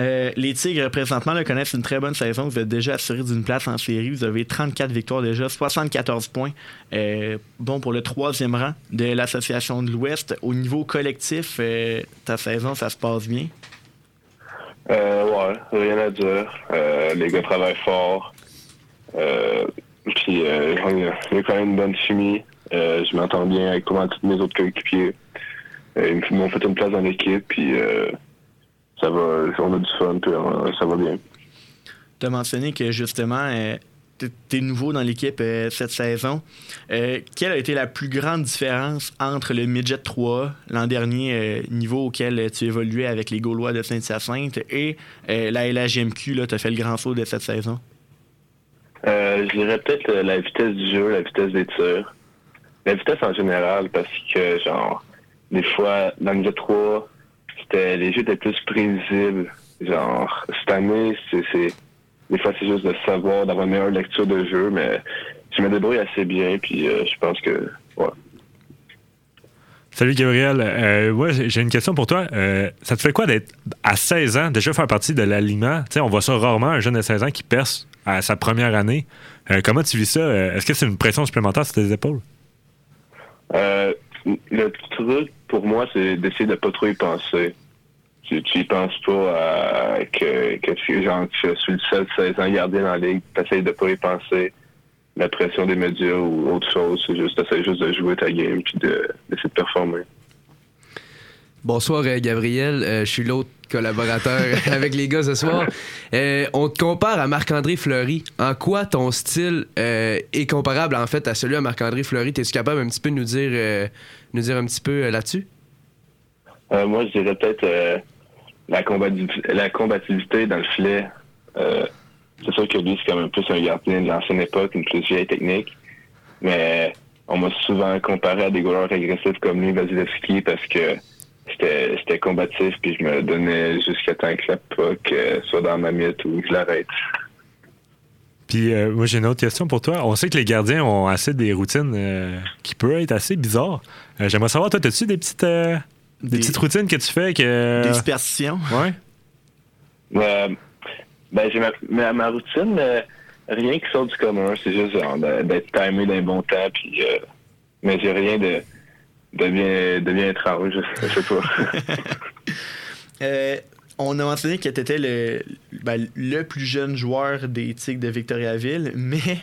Euh, les Tigres, présentement, là, connaissent une très bonne saison. Vous êtes déjà assuré d'une place en série. Vous avez trente-quatre victoires déjà, soixante-quatorze points. Euh, bon, pour le troisième rang de l'Association de l'Ouest. Au niveau collectif, euh, ta saison, ça se passe bien? Euh, ouais, rien à dire. Euh, les gars travaillent fort. Euh, puis, euh, j'ai quand même une bonne chimie. Euh, je m'entends bien avec comment tous mes autres coéquipiers. Euh, ils m'ont fait une place dans l'équipe, puis... Euh, Ça va, on a du fun, puis ça va bien. Tu as mentionné que, justement, euh, tu es nouveau dans l'équipe euh, cette saison. Euh, quelle a été la plus grande différence entre le Midget trois, l'an dernier euh, niveau auquel tu évoluais avec les Gaulois de Saint-Hyacinthe, et euh, la L H M Q, tu as fait le grand saut de cette saison? Euh, je dirais peut-être la vitesse du jeu, la vitesse des tirs. La vitesse en général, parce que, genre, des fois, dans le Midget trois... C'était, les jeux étaient plus prévisibles. Genre, cette année, c'est, c'est, des fois, c'est juste de savoir, d'avoir une meilleure lecture de jeu, mais je me débrouille assez bien, puis euh, je pense que... Ouais. Salut, Gabriel. Euh, ouais, j'ai une question pour toi. Euh, ça te fait quoi d'être, à seize ans, déjà faire partie de l'alignement? Tu sais, on voit ça rarement, un jeune de seize ans qui perce à sa première année. Euh, comment tu vis ça? Est-ce que c'est une pression supplémentaire sur tes épaules? Euh... Le truc, pour moi, c'est d'essayer de pas trop y penser. Tu, tu y penses pas à que, que tu, genre, je suis le seul seize ans gardien dans la ligue. T'essayes de pas y penser. La pression des médias ou autre chose, c'est juste, t'essayes juste de jouer ta game puis de, d'essayer de performer. Bonsoir, Gabriel. Euh, je suis l'autre collaborateur avec les gars ce soir. Euh, on te compare à Marc-André Fleury. En quoi ton style euh, est comparable en fait à celui à Marc-André Fleury? T'es-tu capable un petit peu de nous dire, euh, nous dire un petit peu euh, là-dessus? Euh, moi, je dirais peut-être euh, la, combat- la combativité dans le filet. Euh, c'est sûr que lui, c'est quand même plus un gardien de l'ancienne époque, une plus vieille technique. Mais on m'a souvent comparé à des goalers agressifs comme lui, Vasilevski, parce que C'était, c'était combatif, puis je me donnais jusqu'à temps que la puck soit dans ma miette ou que je l'arrête. Puis euh, moi, j'ai une autre question pour toi. On sait que les gardiens ont assez des routines euh, qui peuvent être assez bizarres. Euh, j'aimerais savoir, toi, t'as-tu des petites euh, des, des petites routines que tu fais? Que... Des superstitions? Oui. Euh, ben, j'ai ma, ma, ma routine, euh, rien qui sort du commun. C'est juste genre, d'être timé d'un bon temps, puis, euh, mais j'ai rien de... Devient, devient étrange, je sais pas. euh, on a mentionné que tu étais le, ben, le plus jeune joueur des Tigres de Victoriaville, mais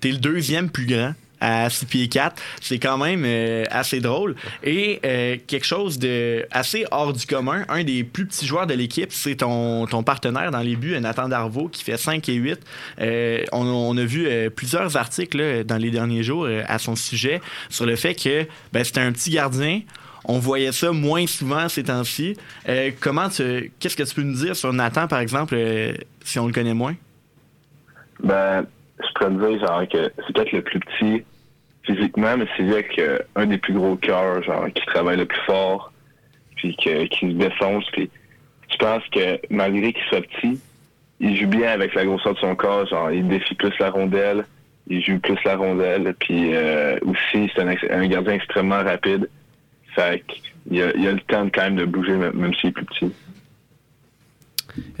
tu es le deuxième plus grand à six pieds quatre. C'est quand même euh, assez drôle. Et euh, quelque chose de assez hors du commun, un des plus petits joueurs de l'équipe, c'est ton, ton partenaire dans les buts, Nathan Darvaux, qui fait cinq et huit. Euh, on, on a vu euh, plusieurs articles là, dans les derniers jours euh, à son sujet sur le fait que ben, c'était un petit gardien. On voyait ça moins souvent ces temps-ci. Euh, comment tu, qu'est-ce que tu peux nous dire sur Nathan, par exemple, euh, si on le connaît moins? Ben, je pourrais me dire genre, que c'est peut-être le plus petit physiquement, mais c'est vrai qu'un des plus gros cœurs, genre, qui travaille le plus fort, puis que, qui se défonce, puis je pense que malgré qu'il soit petit, il joue bien avec la grosseur de son corps, genre, il défie plus la rondelle, il joue plus la rondelle, puis euh, aussi, c'est un, un gardien extrêmement rapide, fait qu'il a, il a le temps quand même de bouger, même, même s'il est plus petit.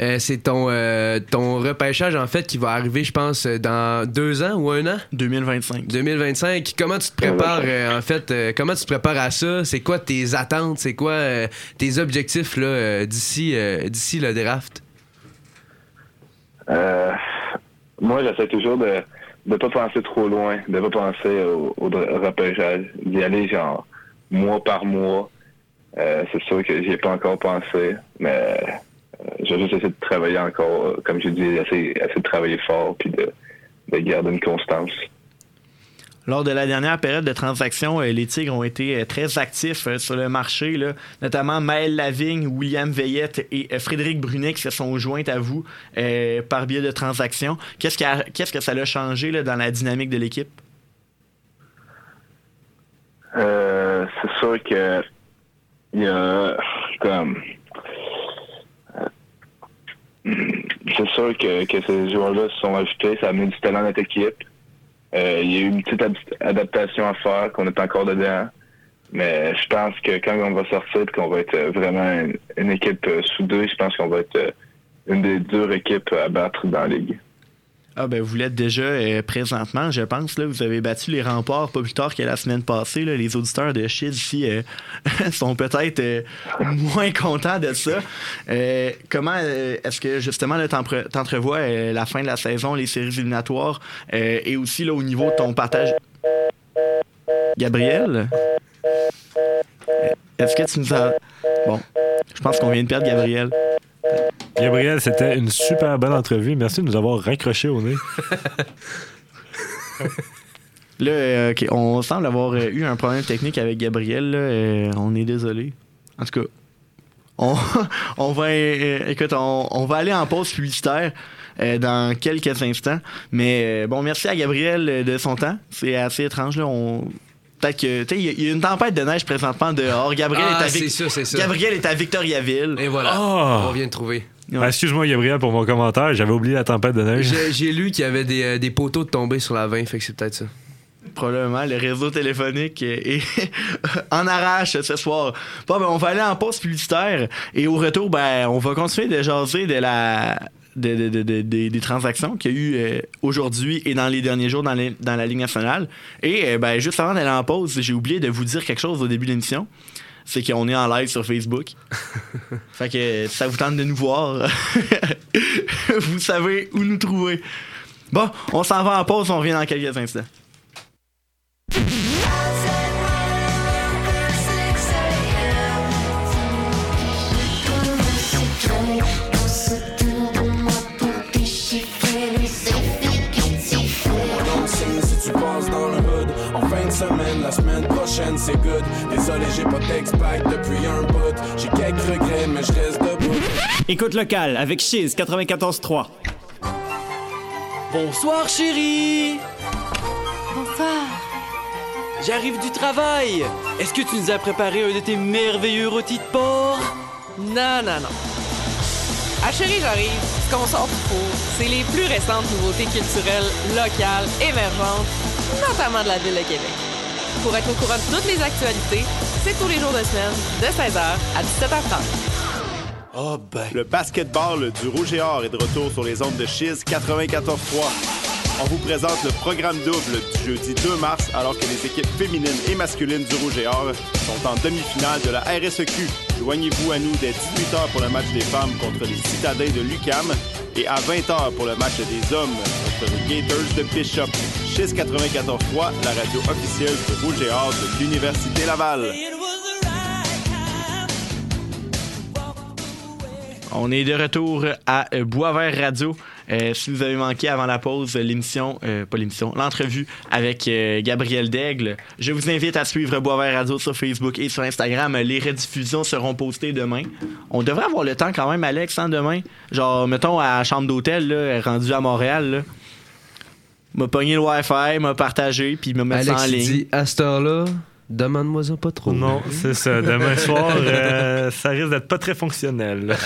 Euh, c'est ton, euh, ton repêchage en fait qui va arriver je pense dans deux ans ou un an? deux mille vingt-cinq deux mille vingt-cinq Comment tu te prépares euh, en fait euh, comment tu te prépares à ça? C'est quoi tes attentes? C'est quoi euh, tes objectifs là, euh, d'ici, euh, d'ici le draft? Euh, moi j'essaie toujours de ne pas penser trop loin, de ne pas penser au, au repêchage, d'y aller genre mois par mois. Euh, c'est sûr que j'y ai pas encore pensé, mais je vais juste essayer de travailler encore, comme je dis, essayer, essayer de travailler fort puis de, de garder une constance. Lors de la dernière période de transaction, les Tigres ont été très actifs sur le marché, là. Notamment Maël Lavigne, William Veillette et Frédéric Brunet qui se sont joints à vous euh, par biais de transactions. Qu'est-ce, qui a, qu'est-ce que ça a changé là, dans la dynamique de l'équipe? Euh, c'est sûr que il y a comme... C'est sûr que, que ces joueurs-là se sont ajoutés, ça a amené du talent à notre équipe. Euh, il y a eu une petite ad- adaptation à faire, qu'on est encore dedans. Mais je pense que quand on va sortir et qu'on va être vraiment une, une équipe euh, soudée, je pense qu'on va être euh, une des dures équipes à battre dans la Ligue. Ah ben vous l'êtes déjà euh, présentement, je pense. Là, vous avez battu les Remparts pas plus tard que la semaine passée. Là, les auditeurs de Chiz ici euh, sont peut-être euh, moins contents de ça. Euh, comment euh, est-ce que justement là, t'entre- t'entrevois euh, la fin de la saison, les séries éliminatoires euh, et aussi là au niveau de ton partage? Gabriel? Est-ce que tu nous as... Bon, je pense qu'on vient de perdre Gabriel. Gabriel, c'était une super belle entrevue. Merci de nous avoir raccroché au nez. Là, euh, okay, on semble avoir eu un problème technique avec Gabriel. Là, euh, on est désolé. En tout cas, on, on va euh, écoute, on, on va aller en pause publicitaire euh, dans quelques instants. Mais euh, bon, merci à Gabriel de son temps. C'est assez étrange. Là, on... Peut-être que, tu sais, il y a une tempête de neige présentement dehors. Gabriel, ah, est, à Vic- c'est sûr, c'est sûr. Gabriel est à Victoriaville. Et voilà, oh. On vient de trouver. Ouais. Ah, excuse-moi, Gabriel, pour mon commentaire. J'avais oublié la tempête de neige. J'ai, j'ai lu qu'il y avait des, euh, des poteaux de tombés sur la vingt, fait que c'est peut-être ça. Probablement, le réseau téléphonique est en arrache ce soir. Bon, ben, on va aller en pause publicitaire et au retour, ben, on va continuer de jaser de la... De, de, de, de, de, des transactions qu'il y a eu euh, aujourd'hui et dans les derniers jours dans, les, dans la Ligue nationale. Et euh, ben, juste avant d'aller en pause, j'ai oublié de vous dire quelque chose au début de l'émission. C'est qu'on est en live sur Facebook. Fait que si ça vous tente de nous voir, vous savez où nous trouver. Bon, on s'en va en pause, on revient dans quelques instants. Semaine, la semaine prochaine c'est good. Désolé j'ai pas d'expact depuis un bout. J'ai quelques regrets mais je reste debout. Écoute locale avec Chiz quatre-vingt-quatorze trois. Bonsoir chérie. Bonsoir. J'arrive du travail. Est-ce que tu nous as préparé un de tes merveilleux rôtis de porc? Non non non. Ah chérie j'arrive. Ce qu'on sort du four, c'est les plus récentes nouveautés culturelles locales émergentes, notamment de la ville de Québec. Pour être au courant de toutes les actualités, c'est tous les jours de semaine, de seize heures à dix-sept heures trente. Oh ben! Le basketball du Rouge et Or est de retour sur les ondes de Chiz quatre-vingt-quatorze trois. On vous présente le programme double du jeudi deux mars, alors que les équipes féminines et masculines du Rouge et Or sont en demi-finale de la R S E Q. Joignez-vous à nous dès dix-huit heures pour le match des femmes contre les Citadins de l'U Q A M et à vingt heures pour le match des hommes contre les Gators de Bishop. Chiz quatre-vingt-quatorze trois, la radio officielle de Rouge et Or de l'Université Laval. On est de retour à Boisvert Radio. Euh, si vous avez manqué avant la pause l'émission, euh, pas l'émission, l'entrevue avec euh, Gabriel Daigle, je vous invite à suivre Boisvert Radio sur Facebook et sur Instagram. Les rediffusions seront postées demain. On devrait avoir le temps quand même, Alex, hein, demain. Genre, mettons, à la chambre d'hôtel, là, rendu à Montréal, là. m'a pogné le Wi-Fi, m'a partagé, puis m'a mis en ligne. Alex dit, à cette heure-là, demande-moi ça pas trop. Non, c'est ça. Demain soir, euh, ça risque d'être pas très fonctionnel.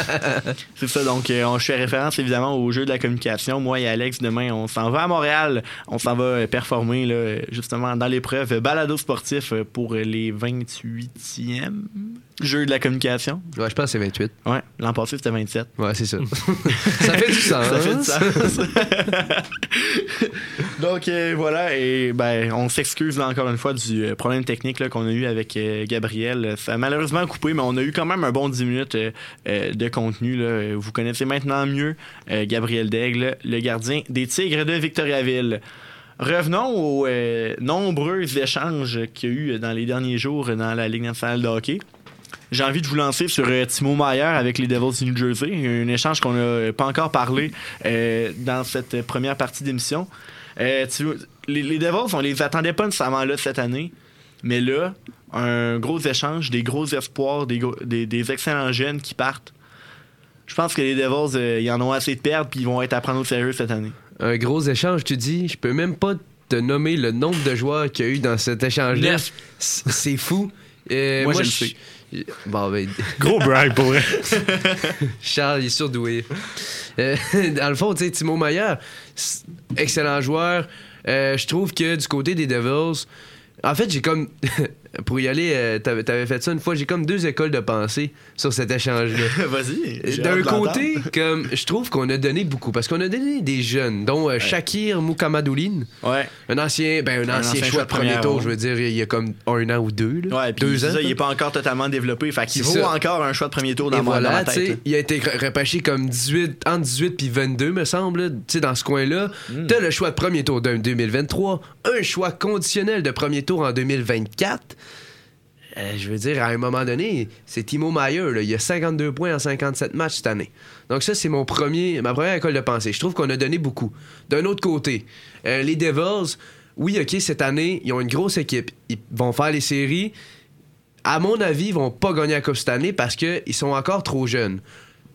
C'est ça. Donc, euh, on, je fais référence évidemment au jeu de la communication. Moi et Alex, demain, on s'en va à Montréal. On s'en va performer là, justement dans l'épreuve balado sportif pour les vingt-huitième jeu de la communication. Ouais, je pense que c'est vingt-huit. Ouais, l'an passé, c'était vingt-sept. Ouais, c'est ça. Ça fait du sens. Ça fait du sens. Donc, euh, voilà. Et ben, on s'excuse là, encore une fois du euh, problème technique Là, qu'on a eu avec euh, Gabriel. Ça a malheureusement coupé, mais on a eu quand même un bon dix minutes euh, euh, de contenu. Là. Vous connaissez maintenant mieux euh, Gabriel Daigle, le gardien des Tigres de Victoriaville. Revenons aux euh, nombreux échanges qu'il y a eu dans les derniers jours dans la Ligue nationale de hockey. J'ai envie de vous lancer sur euh, Timo Meier avec les Devils du New Jersey, un échange qu'on n'a pas encore parlé euh, dans cette première partie d'émission. Euh, tu, les, les Devils, on les attendait pas nécessairement là cette année. Mais là, un gros échange, des gros espoirs, des, gros, des, des excellents jeunes qui partent. Je pense que les Devils, euh, ils en ont assez de perdre puis ils vont être à prendre au sérieux cette année. Un gros échange, tu dis? Je peux même pas te nommer le nombre de joueurs qu'il y a eu dans cet échange-là. Yes. C'est fou. Euh, moi, moi, je le sais. Bon, ben... Gros brag pour elle. Charles, il est surdoué. Euh, dans le fond, tu sais, Timo Meier, excellent joueur. Euh, je trouve que du côté des Devils... En fait, j'ai comme... Pour y aller, euh, t'avais, t'avais fait ça une fois. J'ai comme deux écoles de pensée sur cet échange-là. Vas-y. D'un côté, comme je trouve qu'on a donné beaucoup. Parce qu'on a donné des jeunes, dont euh, ouais. Shakir Moukamadoulin. Ouais. Un ancien, ben, un, un ancien, ancien choix de premier tour, je veux dire, il y a comme un an ou deux. Là, ouais, puis deux c'est ans. Ça, il n'est pas encore totalement développé. Fait qu'il vaut encore un choix de premier tour dans, mon, voilà, dans ma tête. Il a été repêché comme dix-huit, entre dix-huit et vingt-deux, me semble. Tu sais, dans ce coin-là. Mm. T'as le choix de premier tour d'un deux mille vingt-trois, un choix conditionnel de premier tour en deux mille vingt-quatre. Euh, je veux dire, à un moment donné, c'est Timo Meier, là, il a cinquante-deux points en cinquante-sept matchs cette année. Donc ça, c'est mon premier, ma première école de pensée. Je trouve qu'on a donné beaucoup. D'un autre côté, euh, les Devils, oui, OK, cette année, ils ont une grosse équipe. Ils vont faire les séries. À mon avis, ils vont pas gagner la Coupe cette année parce qu'ils sont encore trop jeunes.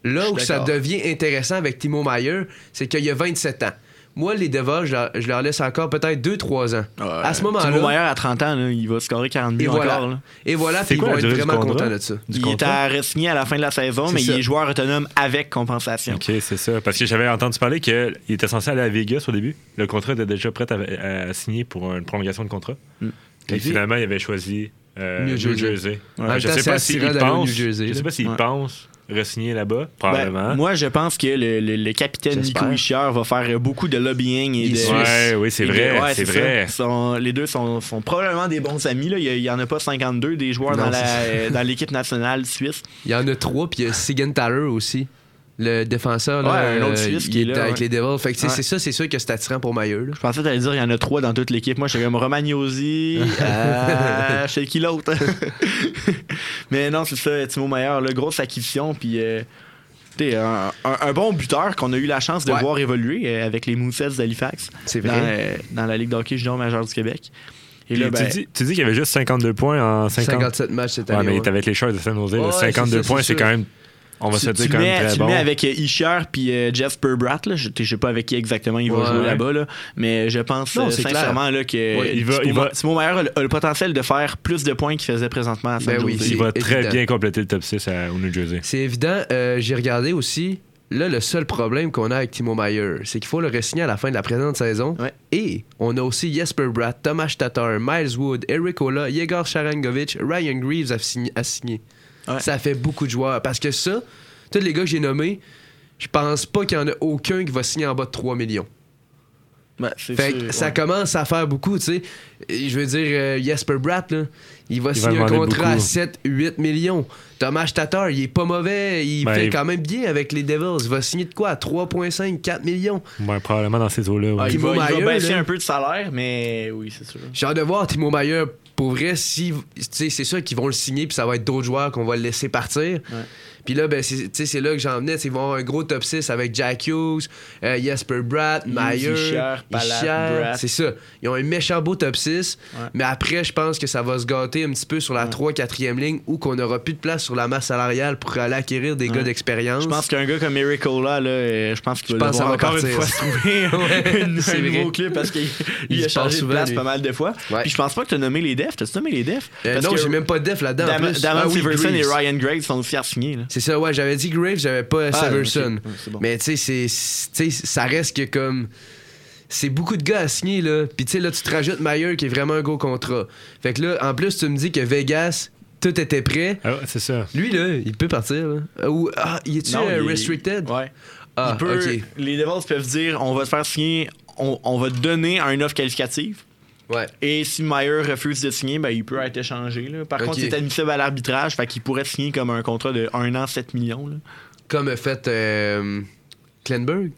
Là où ça devient intéressant avec Timo Meier, c'est qu'il y a vingt-sept ans. Moi, les Devils, je, je leur laisse encore peut-être deux trois ans. Ouais, à ce moment-là... Timo Meier, à trente ans, là, il va scorer quarante buts voilà, encore. Là. Et voilà, puis ils vont être vraiment contents de ça. Il est à re-signer à la fin de la saison, c'est mais ça. Il est joueur autonome avec compensation. OK, c'est ça. Parce que j'avais entendu parler qu'il était censé aller à Vegas au début. Le contrat était déjà prêt à, à signer pour une prolongation de contrat. Mm. Et finalement, il avait choisi euh, New Jersey. New Jersey. Ouais. Ouais, je ne sais pas s'il pense... Je sais pas s'il pense... re-signer là-bas, probablement. Ben, moi, je pense que le, le, le capitaine Nico Hischier va faire beaucoup de lobbying et de... Ouais, oui, c'est vrai, de, ouais, c'est, c'est vrai. Sont, les deux sont, sont probablement des bons amis. Là. Il n'y en a pas cinquante-deux des joueurs non, dans, la, dans l'équipe nationale suisse. Il y en a trois, puis il y a Sigenthaler aussi, le défenseur. Là, ouais, un autre Suisse qui est là. Avec ouais. les Devils. Fait que, ouais. c'est, ça, c'est sûr que c'est attirant pour Mailleux. Je pensais que tu allais dire qu'il y en a trois dans toute l'équipe. Moi, je suis comme Romagnosi, euh, je sais qui l'autre. Mais non, c'est ça, Timo Meier, là, grosse acquisition. Puis, euh, un, un, un bon buteur qu'on a eu la chance de ouais. voir évoluer euh, avec les Mooseheads d'Halifax. C'est vrai. Dans, euh, dans la Ligue de hockey junior majeure du Québec. Et là, ben, tu, dis, tu dis qu'il y avait juste cinquante-deux points en cinquante... cinquante-sept matchs cette année. Ouais, mais ouais. avec les Sharks de San Jose. Ouais, cinquante-deux c'est ça, points, c'est, c'est quand même. On va tu, se dire tu quand mets, même très tu bon. Tu mets avec Hischier puis euh, Jeff Perbratt, là. Je ne sais pas avec qui exactement il va ouais, jouer ouais. là-bas, là. Mais je pense non, euh, sincèrement là, que ouais, il va, il va... Timo Meier a, a le potentiel de faire plus de points qu'il faisait présentement à San ben Jose. Oui, il va évident. Très bien compléter le top six à, au New Jersey. C'est évident. Euh, j'ai regardé aussi. Là, le seul problème qu'on a avec Timo Meier, c'est qu'il faut le re-signer à la fin de la présente saison. Ouais. Et on a aussi Jesper Bratt, Tomáš Tatar, Miles Wood, Eric Ola, Yegor Sharangovich, Ryan Greaves à signer. Ouais. Ça fait beaucoup de joueurs. Parce que ça, tous les gars que j'ai nommés, je pense pas qu'il y en a aucun qui va signer en bas de trois millions. Ben, c'est fait sûr, que ouais. ça commence à faire beaucoup, tu sais. Je veux dire, euh, Jesper Bratt, là, il va il signer va un contrat beaucoup. à sept à huit millions. Tomáš Tatar, il est pas mauvais. Il ben, fait il... quand même bien avec les Devils. Il va signer de quoi? trois virgule cinq à quatre millions. Ben, probablement dans ces eaux-là. Oui. Ah, il, va, Meier, il va baisser là. un peu de salaire, mais oui, c'est sûr. J'ai hâte de voir Timo Meier. Pour vrai, si, c'est sûr qu'ils vont le signer puis ça va être d'autres joueurs qu'on va le laisser partir. Ouais. Puis là, ben, c'est, c'est là que j'en venais. Ils vont avoir un gros top six avec Jack Hughes, euh, Jesper Bratt, Mayer, Isher, Palat, c'est ça. Ils ont un méchant beau top six. Ouais. Mais après, je pense que ça va se gâter un petit peu sur la ouais. trois à quatrième ligne où qu'on n'aura plus de place sur la masse salariale pour aller acquérir des ouais. gars d'expérience. Je pense qu'un gars comme Eric Ola, là, je pense qu'il va encore partir. Une fois trouver ouais, un, c'est un nouveau club parce qu'il il il a changé de place lui. Pas mal de fois. Ouais. Puis je pense pas que tu as nommé les defs. T'as-tu nommé les defs? Euh, non, que... j'ai même pas de defs là-dedans. Dam- en plus. Dam- Dam- Severson et Ryan Graves sont fiers signés. Là. C'est ça, ouais. J'avais dit Graves, j'avais pas ah, Severson. Okay. Ouais, bon. Mais tu sais, ça reste que comme. C'est beaucoup de gars à signer, là. Puis tu sais, là, tu te rajoutes Mayer qui est vraiment un gros contrat. Fait que là, en plus, tu me dis que Vegas. Tout était prêt. Ah, c'est ça. Lui, là, il peut partir. Là. Ou, ah, il est-tu non, euh, il... restricted? Ouais. Ah, il peut, okay. Les Devils peuvent dire on va te faire signer, on, on va te donner un offre qualificative. Ouais. Et si Meyer refuse de signer, ben, il peut être échangé. Là. Par okay. contre, c'est admissible à l'arbitrage, fait qu'il pourrait signer comme un contrat de un an, sept millions. Là. Comme fait euh, Kleinberg?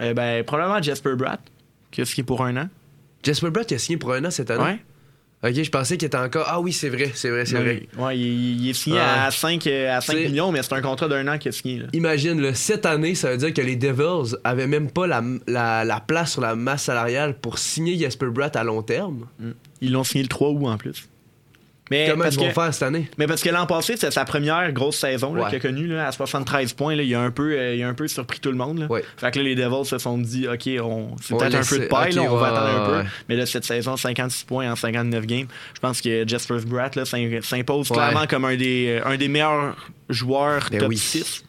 Euh, ben, probablement Jesper Bratt, qui a signé pour un an. Jesper Bratt qui a signé pour un an cette année? Ouais. OK, je pensais qu'il était encore... Ah oui, c'est vrai, c'est vrai, c'est oui. vrai. Ouais, il, il est signé ah. à cinq, à cinq millions, mais c'est un contrat d'un an qu'il est signé. Là. Imagine, là, cette année, ça veut dire que les Devils avaient même pas la, la, la place sur la masse salariale pour signer Jesper Bratt à long terme. Mm. Ils l'ont signé le trois août en plus. Mais comment ils vont que, faire cette année? Mais parce que l'an passé, c'est sa première grosse saison là, ouais. qu'il a connue là, à soixante-treize points. Là, il, a un peu, euh, il a un peu surpris tout le monde. Là. Ouais. Fait que là, les Devils se sont dit, OK, on, c'est on peut-être laisse, un peu de paille, okay, là, on va, va attendre un peu. Ouais. Mais là, cette saison, cinquante-six points en cinquante-neuf games. Je pense que Jesper Bratt là, s'impose ouais. clairement comme un des, un des meilleurs joueurs ben top oui. six.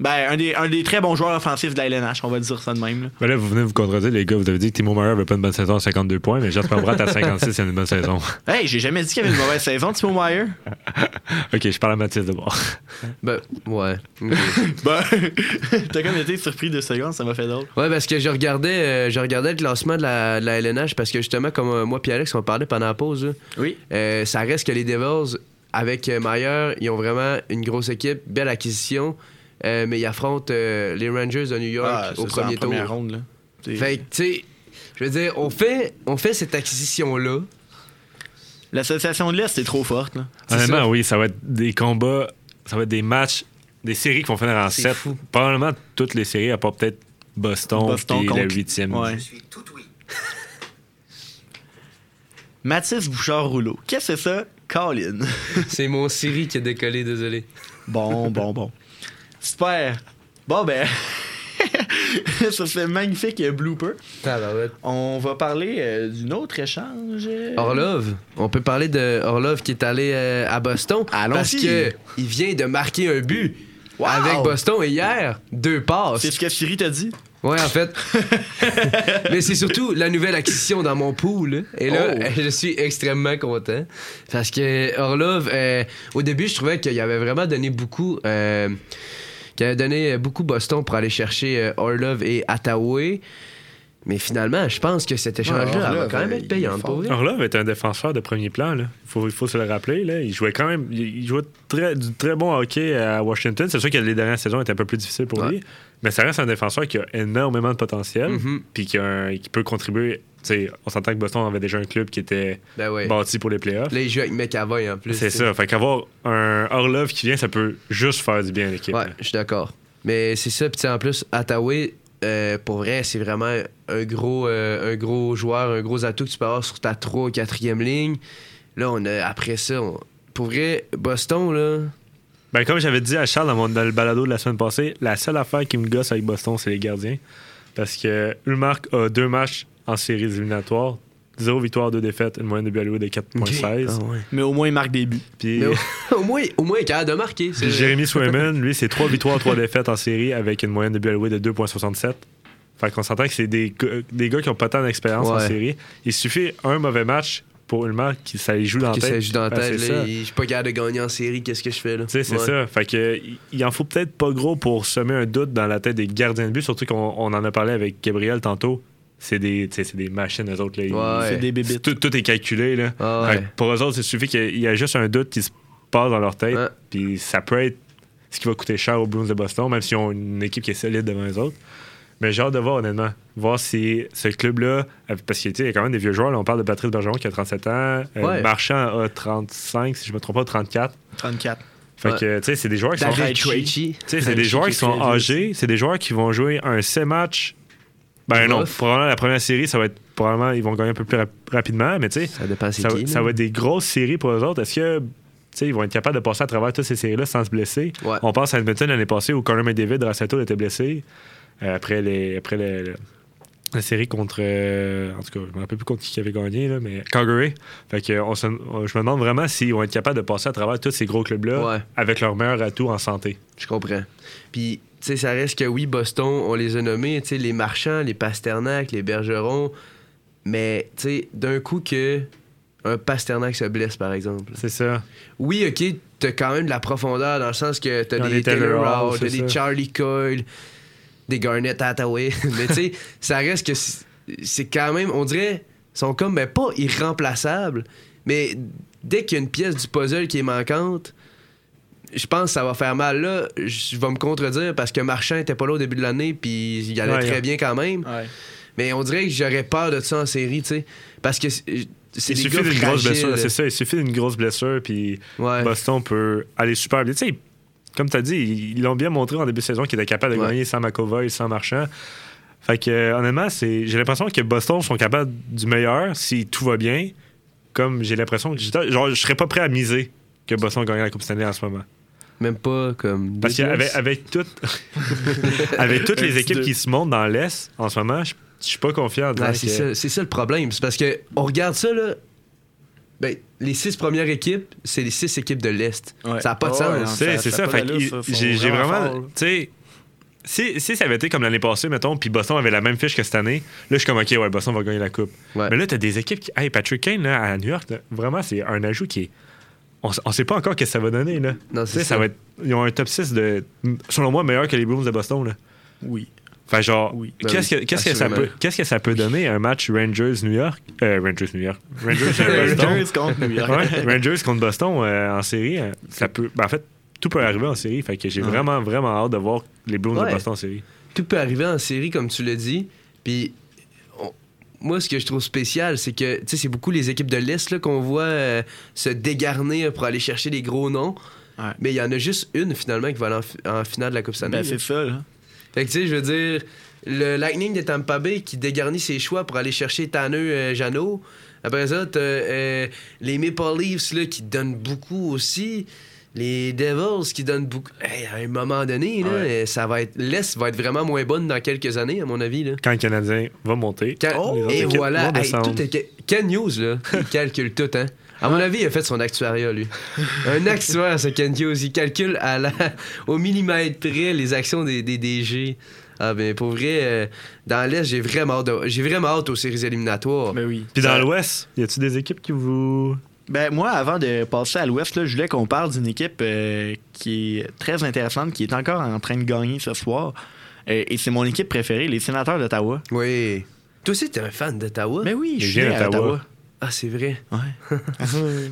Ben, un des, un des très bons joueurs offensifs de la L N H, on va dire ça de même. Là. Ben là, vous venez vous contredire, les gars. Vous avez dit que Timo Meier avait pas une bonne saison à cinquante-deux points, mais Jesper Bratt à cinquante-six, il a une bonne saison. Hey, j'ai jamais dit qu'il avait une mauvaise saison, Timo Meier. OK, je parle à Mathis de bord. Ben, ouais. Okay. Ben, t'as comme été surpris de secondes, ça m'a fait drôle. Ouais, parce que je regardais, euh, je regardais le classement de la, de la L N H, parce que justement, comme euh, moi et Alex, on parlait pendant la pause, là, oui. euh, ça reste que les Devils, avec euh, Meier, ils ont vraiment une grosse équipe, belle acquisition. Euh, mais ils affrontent euh, les Rangers de New York ah, au premier tour. Ronde, là. C'est... Fait que, tu sais, je veux dire, on fait, on fait cette acquisition-là. L'association de l'Est est trop forte. Là. Honnêtement, ça. Oui, ça va être des combats, ça va être des matchs, des séries qui vont finir en sept. Probablement toutes les séries, à part peut-être Boston, Boston qui est la huitième. Ouais. Je suis tout oui. Mathis Bouchard-Rouleau. Qu'est-ce que c'est ça? Colin. C'est mon Siri qui a décollé, désolé. Bon, bon, bon. Super. Bon, ben, sur ce magnifique blooper, ah, ben ouais. on va parler euh, d'une autre échange. Orlov. On peut parler de Orlov qui est allé euh, à Boston. Allons parce qu'il vient de marquer un but wow. avec Boston. Et hier, deux passes. C'est ce que Siri t'a dit? Ouais, en fait. Mais c'est surtout la nouvelle acquisition dans mon pool. Et là, oh. je suis extrêmement content. Parce que Orlov, euh, au début, je trouvais qu'il avait vraiment donné beaucoup... Euh, qui avait donné beaucoup Boston pour aller chercher Orlov et Attaway. Mais finalement, je pense que cet échange-là ouais, va quand même être payant pour lui. Orlov est un défenseur de premier plan. Il faut, faut se le rappeler. Là. Il jouait quand même il jouait très, du très bon hockey à Washington. C'est sûr que les dernières saisons étaient un peu plus difficiles pour ouais. lui. Mais ça reste un défenseur qui a énormément de potentiel mm-hmm. puis qui, qui peut contribuer... T'sais, on s'entend que Boston avait déjà un club qui était ben ouais. bâti pour les playoffs. Là, il joue avec McAvoy en plus. C'est t'sais. Ça. Fait qu'avoir un Orlov qui vient, ça peut juste faire du bien à l'équipe. Ouais, je suis d'accord. Mais c'est ça. Puis en plus, Attaway, euh, pour vrai, c'est vraiment un gros, euh, un gros joueur, un gros atout que tu peux avoir sur ta troisième ou quatrième ligne. Là, on a, après ça, on... pour vrai, Boston, là. Ben, comme j'avais dit à Charles dans, mon, dans le balado de la semaine passée, la seule affaire qui me gosse avec Boston, c'est les gardiens. Parce que Ullmark a deux matchs en séries éliminatoires, zéro victoire, deux défaites, une moyenne de but allouée de quatre virgule seize. Okay. Ah ouais. Mais au moins, il marque des buts. Puis... au, au moins, au moins, il est capable de marquer. C'est... Jérémy Swayman, lui, c'est trois victoires, trois défaites en série avec une moyenne de but allouée de deux virgule soixante-sept. Fait qu'on s'entend que c'est des, des gars qui n'ont pas tant d'expérience ouais. en série. Il suffit un mauvais match pour Ullmark qui ça les joue dans la tête. Joue dans tête là, ça. Il, je suis pas capable de gagner en série, qu'est-ce que je fais là? Tu sais, c'est ouais. ça. Fait que il en faut peut-être pas gros pour semer un doute dans la tête des gardiens de but, surtout qu'on on en a parlé avec Gabriel tantôt. C'est des, c'est des machines, eux autres. Là. Ouais. C'est des bébites. Tout, tout est calculé. Là. Ah ouais. Pour eux autres, il suffit qu'il y ait juste un doute qui se passe dans leur tête. Ouais. Puis ça peut être ce qui va coûter cher aux Blues de Boston, même s'ils ont une équipe qui est solide devant eux autres. Mais j'ai hâte de voir, honnêtement, voir si ce club-là... Parce qu'il y a quand même des vieux joueurs. Là, on parle de Patrice Bergeron qui a trente-sept ans. Ouais. Euh, Marchand a trente-cinq, si je ne me trompe pas, trente-quatre. trente-quatre. Fait que, tu sais, c'est des joueurs qui sont âgés. C'est des joueurs qui sont âgés. C'est des joueurs qui vont jouer un sept matchs. Ben non, probablement la première série, ça va être probablement ils vont gagner un peu plus rap- rapidement, mais tu sais, ça dépend, c'est ça, qui, ça va être des grosses séries pour eux autres. Est-ce que ils vont être capables de passer à travers toutes ces séries-là sans se blesser? Ouais. On pense à Edmonton l'année passée où Connor McDavid, Rasato était blessé euh, après les après les, les, la série contre euh, en tout cas, je me rappelle plus contre qui avait gagné là, mais Calgary. Fait que on se, on, je me demande vraiment s'ils vont être capables de passer à travers tous ces gros clubs-là ouais. avec leur meilleur atout en santé. Je comprends. Puis t'sais, ça reste que oui, Boston, on les a nommés, t'sais, les Marchands, les Pasternak, les Bergeron, mais t'sais, d'un coup que un Pasternak se blesse, par exemple. C'est ça. Oui, OK, t'as quand même de la profondeur, dans le sens que t'as des, des Taylor Hall, t'as ça. Des Charlie Coyle, des Garnett Hathaway, mais t'sais, ça reste que c'est, c'est quand même, on dirait, sont comme, ben pas irremplaçables, mais dès qu'il y a une pièce du puzzle qui est manquante, je pense que ça va faire mal. Là, je vais me contredire parce que Marchand n'était pas là au début de l'année puis il allait ouais, très ouais. bien quand même. Ouais. Mais on dirait que j'aurais peur de ça en série, tu sais. Parce que c'est il des suffit gars d'une fragiles. Grosse blessure. C'est ça, il suffit d'une grosse blessure puis ouais. Boston peut aller super bien. Tu sais, comme tu as dit, ils l'ont bien montré en début de saison qu'ils étaient capables de ouais. gagner sans McAvoy, sans Marchand. Fait que, honnêtement, c'est, j'ai l'impression que Boston sont capables du meilleur si tout va bien. Comme j'ai l'impression que genre, je serais pas prêt à miser que Boston gagne la Coupe Stanley en ce moment. Même pas comme... Parce qu'avec avec, tout, avec toutes les équipes qui se montent dans l'Est, en ce moment, je suis pas confiant. En ah, c'est, que... ça, c'est ça le problème. C'est parce qu'on regarde ça, là, ben, les six premières équipes, c'est les six équipes de l'Est. Ouais. Ça n'a pas de oh, sens. Non, c'est ça. C'est ça, ça, fait il, ça j'ai, j'ai vraiment... Si, si ça avait été comme l'année passée, mettons, puis Boston avait la même fiche que cette année, là, je suis comme, OK, ouais, Boston va gagner la Coupe. Ouais. Mais là, t'as des équipes qui... Hey, Patrick Kane, là, à New York, là, vraiment, c'est un ajout qui est... On ne sait pas encore ce que ça va donner. Là. Non, c'est ça. Ça va être, ils ont un top six, de, selon moi, meilleur que les Blues de Boston. Là. Oui. Enfin, genre, oui. Qu'est-ce, que, qu'est-ce, que ça peut, qu'est-ce que ça peut donner un match Rangers-New York euh, Rangers-New York. Rangers, Rangers contre New York. Ouais, Rangers contre Boston euh, en série. Euh, ça peut, ben, en fait, tout peut arriver en série. Fait que j'ai ouais. vraiment, vraiment hâte de voir les Blues ouais. de Boston en série. Tout peut arriver en série, comme tu l'as dit. Puis, moi, ce que je trouve spécial, c'est que c'est beaucoup les équipes de l'Est là, qu'on voit euh, se dégarner pour aller chercher les gros noms. Ouais. Mais il y en a juste une, finalement, qui va aller en, fi- en finale de la Coupe Stanley. Ben, c'est ça, là. Fait que, tu sais, je veux dire, le Lightning de Tampa Bay qui dégarnit ses choix pour aller chercher Tanneux, euh, Jeannot. Après ça, t'as euh, les Maple Leafs là, qui donnent beaucoup aussi. Les Devils qui donnent beaucoup. Hey, à un moment donné, là, ouais. ça va être... l'Est va être vraiment moins bonne dans quelques années, à mon avis. Là. Quand le Canadien va monter. Quand... Oh, et voilà. Hey, tout est... Ken Hughes, là, il calcule tout. Hein. À mon avis, il a fait son actuariat, lui. Un actuaire, ce Ken Hughes. Il calcule à la... au millimètre près les actions des, des D G. Ah ben pour vrai, euh, dans l'Est, j'ai vraiment hâte, de... j'ai vraiment hâte aux séries éliminatoires. Mais oui. Puis dans l'Ouest, y a-t-il des équipes qui vous... Ben, moi, avant de passer à l'Ouest, là, je voulais qu'on parle d'une équipe euh, qui est très intéressante, qui est encore en train de gagner ce soir. Euh, et c'est mon équipe préférée, les Sénateurs d'Ottawa. Oui. Toi aussi, t'es un fan d'Ottawa? Mais oui, je suis né à Ottawa. Ah, c'est vrai. Ouais.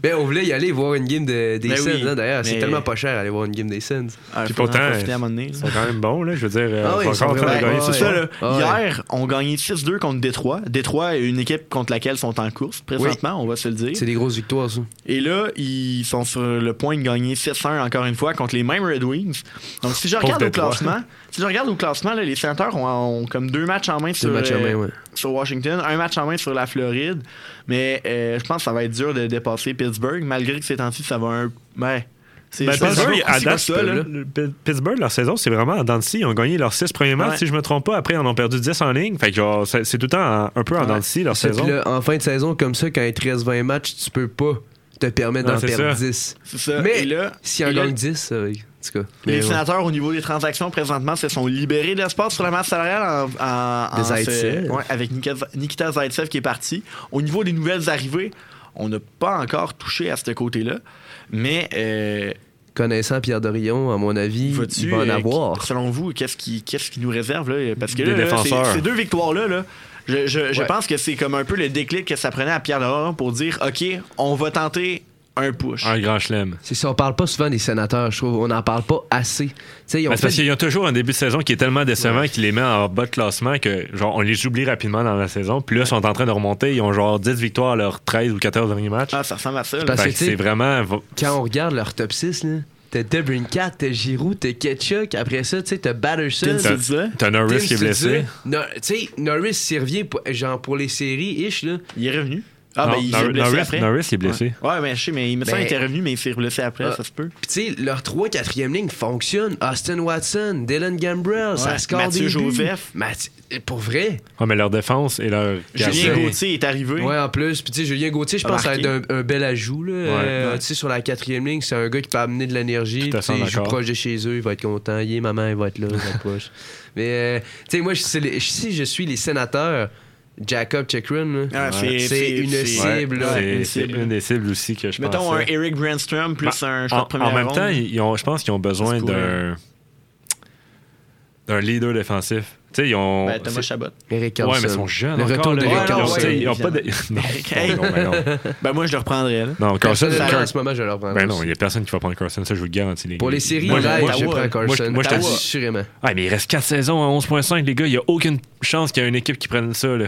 Ben, on voulait y aller voir une game de, des ben Sens, oui, hein, d'ailleurs. C'est tellement pas cher aller voir une game des Sens. Ah, puis pourtant, ils sont quand même bons, là. Je veux dire, ah, ils sont encore en train de gagner. C'est ça, là. Ah, hier, on gagnait six deux contre Détroit. Détroit est une équipe contre laquelle ils sont en course, présentement, oui. on va se le dire. C'est des grosses victoires, ça. Et là, ils sont sur le point de gagner six un, encore une fois, contre les mêmes Red Wings. Donc, si je regarde au classement, si je regarde au classement, là, les Sénateurs ont, ont comme deux matchs en main, sur, matchs en main ouais. sur Washington, un match en main sur la Floride. Mais Euh, je pense que ça va être dur de dépasser Pittsburgh, malgré que ces temps-ci, ça va un. Ouais. C'est ben, Pittsburgh, à date, ça, là. Pittsburgh, leur saison, c'est vraiment en dents de scie. Ils ont gagné leurs six premiers matchs, ouais. si je me trompe pas. Après, ils en ont perdu dix en ligne. Fait que genre, c'est, c'est tout le temps un peu en ouais. dents de scie, leur c'est saison. Là, en fin de saison, comme ça, quand il te reste vingt matchs, tu peux pas te permettre ouais, d'en perdre ça. dix. C'est ça. Mais là, si en gagne dix, ça va. Cas, les ouais. Sénateurs, au niveau des transactions, présentement, se sont libérés d'espace sur la masse salariale en, en, en ce, ouais, avec Nikita Zaitsev qui est parti. Au niveau des nouvelles arrivées, on n'a pas encore touché à ce côté-là, mais... Euh, connaissant Pierre Dorion, à mon avis, il va en avoir. Euh, selon vous, qu'est-ce qui, qu'est-ce qui nous réserve? Là? Parce que là, là ces, ces deux victoires-là... Là, je je, ouais. je pense que c'est comme un peu le déclic que ça prenait à Pierre Dorion pour dire « OK, on va tenter... » un push. Un grand chelem. C'est ça, on parle pas souvent des Sénateurs, je trouve. On n'en parle pas assez. Ils ont ben fait... Parce qu'ils ont toujours un début de saison qui est tellement décevant ouais. qu'il les met en bas de classement que, genre, on les oublie rapidement dans la saison. Puis là, ils sont en train de remonter. Ils ont, genre, dix victoires à leurs treize ou quatorze derniers matchs. Ah, ça ressemble à ça. Parce que, que c'est vraiment. Quand on regarde leur top six, là, t'as Debrincat, t'as Giroud, t'as Ketchuk, après ça, tu sais, t'as Batterson. T'as, t'as Norris Tim qui est blessé. No, tu sais, Norris, s'il revient, genre, pour les séries, ish, là. Il est revenu. Ah, non, ben, il Nor- s'est blessé Norris, après. Norris, il est blessé. Ouais, ouais mais je sais, mais il me semble qu'il était revenu, mais il s'est blessé après, ah, ça se peut. Puis, tu sais, leur trois quatrième ligne fonctionne. Austin Watson, Dylan Gambrell, ouais, ça score Mathieu des Joseph. Buts. Mathieu Joseph. Pour vrai. Ouais, mais leur défense et leur. Julien Gauthier est arrivé. Ouais, en plus. Puis, tu sais, Julien Gauthier, je pense que ça va être un, un bel ajout, là. Ouais, euh, ouais. Tu sais, sur la quatrième ligne, c'est un gars qui peut amener de l'énergie. Puis, il joue proche de chez eux, il va être content. Yé, maman, il va être là, dans la poche. Mais, euh, tu sais, moi, les, si je suis les sénateurs. Jakob Chychrun, ah, c'est, c'est, c'est une c'est, cible. Ouais, c'est, une, c'est cible. Une des cibles aussi que je pense. Mettons pensais. Un Eric Brandstrom plus bah, un choix de première ronde. En même ronde. Temps, ils ont, je pense qu'ils ont besoin cool, d'un, hein. d'un leader défensif. Tu sais, ils ont. Ben, Thomas Chabot. Eric Carson. Ouais, mais ils sont jeunes. Le retour de Eric Carson. Ils n'ont pas de. Non, non, ben non. Ben, moi, je le reprendrais. Là. Non, Carson. En ce moment, je le reprendrais. Ben non, il n'y a personne qui va prendre Carson. Ça, je vous le garantis. Les... Pour les séries, moi, là, moi, je prends Carson. Moi, je t'ai dit. Sûrement. Ah, mais il reste quatre saisons à onze virgule cinq, les gars. Il n'y a aucune chance qu'il y ait une équipe qui prenne ça, là.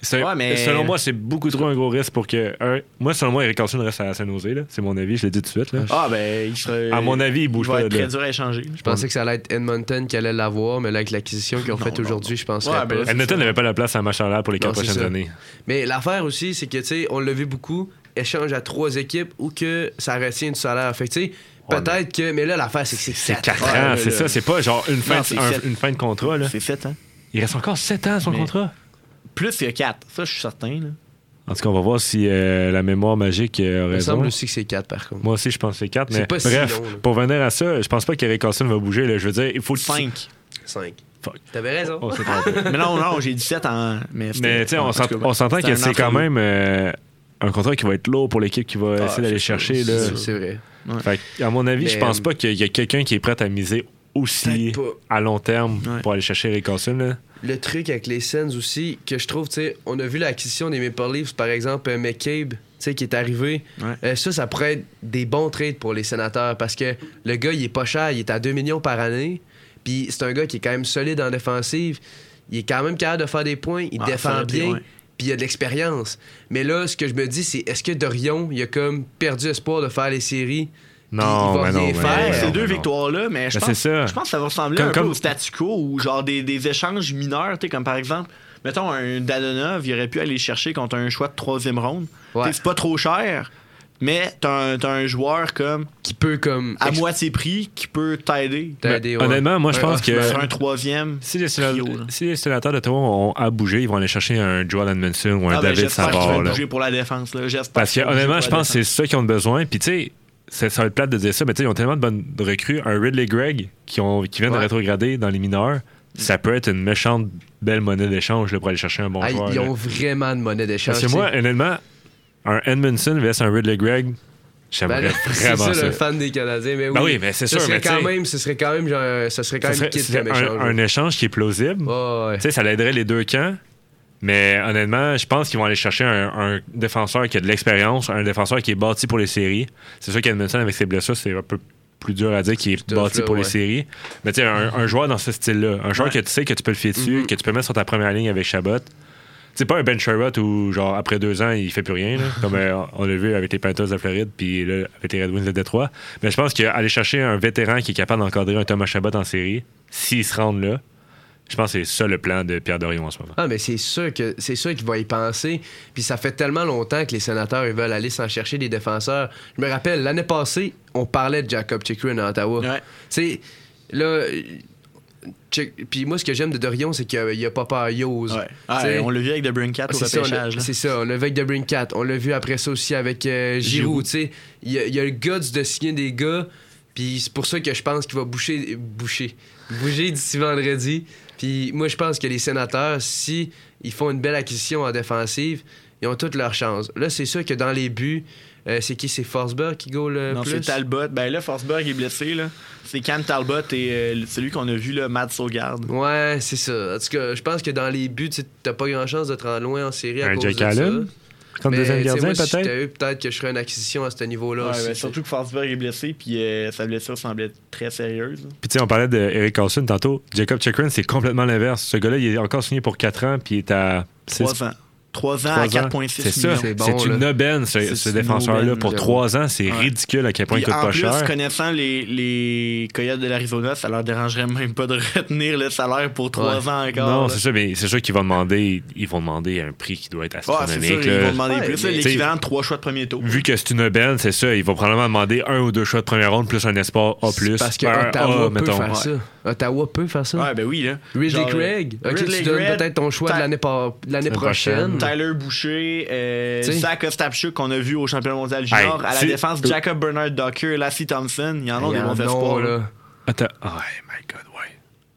C'est, ouais, mais... Selon moi, c'est beaucoup trop un gros risque pour que. Un... Moi, selon moi, Eric Carson reste à Saint-Nosé, là. C'est mon avis, je l'ai dit tout de suite. Là. Ah, ben, il serait. À mon avis, il bouge il va pas. Être très dur à échanger. Je pensais que ça allait être Edmonton qui allait l'avoir, mais là, avec l'acquisition qu'ils ont faite aujourd'hui, non. je pense ouais, pas. Ben, Edmonton n'avait pas la place à Machalard pour les quatre prochaines ça. années. Mais l'affaire aussi, c'est que, tu sais, on l'a vu beaucoup, échange à trois équipes ou que ça retient du salaire. Fait que, tu sais. Peut-être que. Mais là, l'affaire, c'est que c'est, c'est quatre ans. ans c'est là. ça, c'est pas genre une fin, non, de, un, une fin de contrat, là. C'est sept ans. Il reste encore sept ans à son contrat. Plus il y a quatre, ça je suis certain. Là. En tout cas, on va voir si euh, la mémoire magique euh, a raison. Il me semble aussi que c'est quatre, par contre. Moi aussi, je pense que c'est quatre. Mais pas bref, si long, pour venir à ça, je pense pas qu'Eric Carson va bouger. Là. Je veux dire, il faut le cinq. cinq. Fuck. T'avais raison. On s'est trompé. Mais non, non, j'ai dix-sept en. Mais tu sais, on, s'ent... on s'entend que c'est quand même euh, un contrat qui va être lourd pour l'équipe qui va ah, essayer d'aller chercher. Là. C'est, c'est vrai. Ouais. Fait à mon avis, mais, je pense pas qu'il y a quelqu'un qui est prêt à miser aussi à long terme ouais. pour aller chercher Eric Carson. Là. Le truc avec les Sens aussi, que je trouve, tu sais, on a vu l'acquisition des Maple Leafs, par exemple, McCabe, tu sais, qui est arrivé. Ouais. Euh, ça, ça pourrait être des bons trades pour les Sénateurs parce que le gars, il est pas cher, il est à deux millions par année. Puis c'est un gars qui est quand même solide en défensive. Il est quand même capable de faire des points, il ah, défend bien, puis il a de l'expérience. Mais là, ce que je me dis, c'est est-ce que Dorion, il a comme perdu espoir de faire les séries? Non, il va mais rien non, faire. Mais Ces mais deux mais victoires-là, mais je, ben pense, je pense que ça va ressembler comme, un comme... peu au statu quo ou genre des, des échanges mineurs, comme par exemple, mettons un Dadonov, il aurait pu aller chercher contre un choix de troisième ronde. Ouais. C'est pas trop cher, mais t'as un, t'as un joueur comme qui peut comme à ex... moitié prix, qui peut t'aider. t'aider ouais. Honnêtement, moi je pense ouais, que sur un troisième, si les sénateurs de Toronto ont à bouger, ils vont aller chercher un Joel Edmondson ou un ah, David ben, Savard. Bouger pour la défense, là. Parce que honnêtement, je pense que c'est ça qu'ils ont besoin. Puis tu sais. Ça, ça va être plate de dire ça, mais tu sais, ils ont tellement de bonnes recrues. Un Ridley Gregg qui, ont, qui vient ouais. de rétrograder dans les mineurs, ça peut être une méchante belle monnaie d'échange là, pour aller chercher un bon ah, joueur. Ils là. ont vraiment de monnaie d'échange. Parce que moi, honnêtement, un Edmondson vs un Ridley Gregg, j'aimerais ben, vraiment ça. C'est ça le fan des Canadiens. Mais oui, ben oui mais c'est sûr. Ce serait, mais quand même, ce serait quand même, genre, ce serait quand même ce serait, un, échange, un, un échange qui est plausible. Oh, ouais. Tu sais, ça l'aiderait les deux camps. Mais honnêtement, je pense qu'ils vont aller chercher un, un défenseur qui a de l'expérience, un défenseur qui est bâti pour les séries. C'est sûr qu'Edmonton, avec ses blessures, c'est un peu plus dur à dire qu'il est bâti là, pour ouais. les séries. Mais tu sais, un, un joueur dans ce style-là, un joueur ouais. que tu sais que tu peux le fier dessus, mm-hmm. que tu peux mettre sur ta première ligne avec Chabot. C'est pas un Ben Sherrod où, genre, après deux ans, il fait plus rien, là, comme euh, on l'a vu avec les Panthers de Floride puis là, avec les Red Wings de Détroit. Mais je pense qu'aller chercher un vétéran qui est capable d'encadrer un Thomas Chabot en série, s'il se rend là, je pense que c'est ça le plan de Pierre Dorion en ce moment. Ah, mais c'est sûr que c'est sûr qu'il va y penser. Puis ça fait tellement longtemps que les sénateurs ils veulent aller s'en chercher des défenseurs. Je me rappelle, l'année passée, on parlait de Jakob Chychrun à Ottawa. Ouais. Tu sais, là... Puis moi, ce que j'aime de Dorion, c'est qu'il n'y a, a pas peur, il ose. Ouais. Ah, on l'a vu avec Debrincat au repêchage. C'est ça, on l'a vu avec Debrincat. On l'a vu après ça aussi avec euh, Giroud. Tu sais, il y, y a le guts de signer des gars. Puis c'est pour ça que je pense qu'il va boucher, boucher, bouger d'ici vendredi. Puis moi, je pense que les sénateurs, si ils font une belle acquisition en défensive, ils ont toutes leurs chances. Là, c'est sûr que dans les buts, euh, c'est qui? C'est Forsberg qui go le non, plus? Non, c'est Talbot. Ben là, Forsberg est blessé, là. C'est Cam Talbot et euh, celui qu'on a vu, là, Matt Saugaard. Ouais, c'est ça. En tout cas, je pense que dans les buts, t'as pas grand chance de te rendre loin en série à un cause Jack de Allen. Ça. Comme mais, deuxième gardien, moi, peut-être? Si j'étais eux, peut-être que je ferais une acquisition à ce niveau-là. Ouais, aussi, ben, surtout que Forsberg est blessé, puis euh, sa blessure semblait très sérieuse. Puis, tu sais, on parlait d'Eric Carson tantôt. Jakob Chychrun, c'est complètement l'inverse. Ce gars-là, il est encore signé pour quatre ans, puis il est à six... trois ans à quatre virgule six millions. C'est ça, c'est, bon, c'est une aubaine, ce, c'est ce défenseur-là. Pour trois ans, c'est ouais. ridicule à quel point il coûte pas cher. En plus, connaissant les, les Coyotes de l'Arizona, ça leur dérangerait même pas de retenir le salaire pour trois ouais. ans encore. Non, là. c'est ça, mais c'est sûr qu'ils vont demander, ils vont demander un prix qui doit être astronomique. Ouais, c'est sûr, ils vont demander ouais, plus, là, l'équivalent de trois choix de premier tour. Vu que c'est une aubaine, c'est ça, ils vont probablement demander un ou deux choix de première ronde plus un espoir A+. Parce que un Ottawa A, peut mettons. faire ouais. ça. Ottawa peut faire ça. Ouais, ben oui, là. Ridley Gregg. Ok, tu donnes peut-être ton choix de l'année prochaine. Tyler Boucher, euh, Zach Ostapchuk qu'on a vu au championnat mondial junior, hey, à la défense Jacob Bernard Docker, Lassie Thompson, il y en a des bons espoirs là. Attends, oh my god, ouais.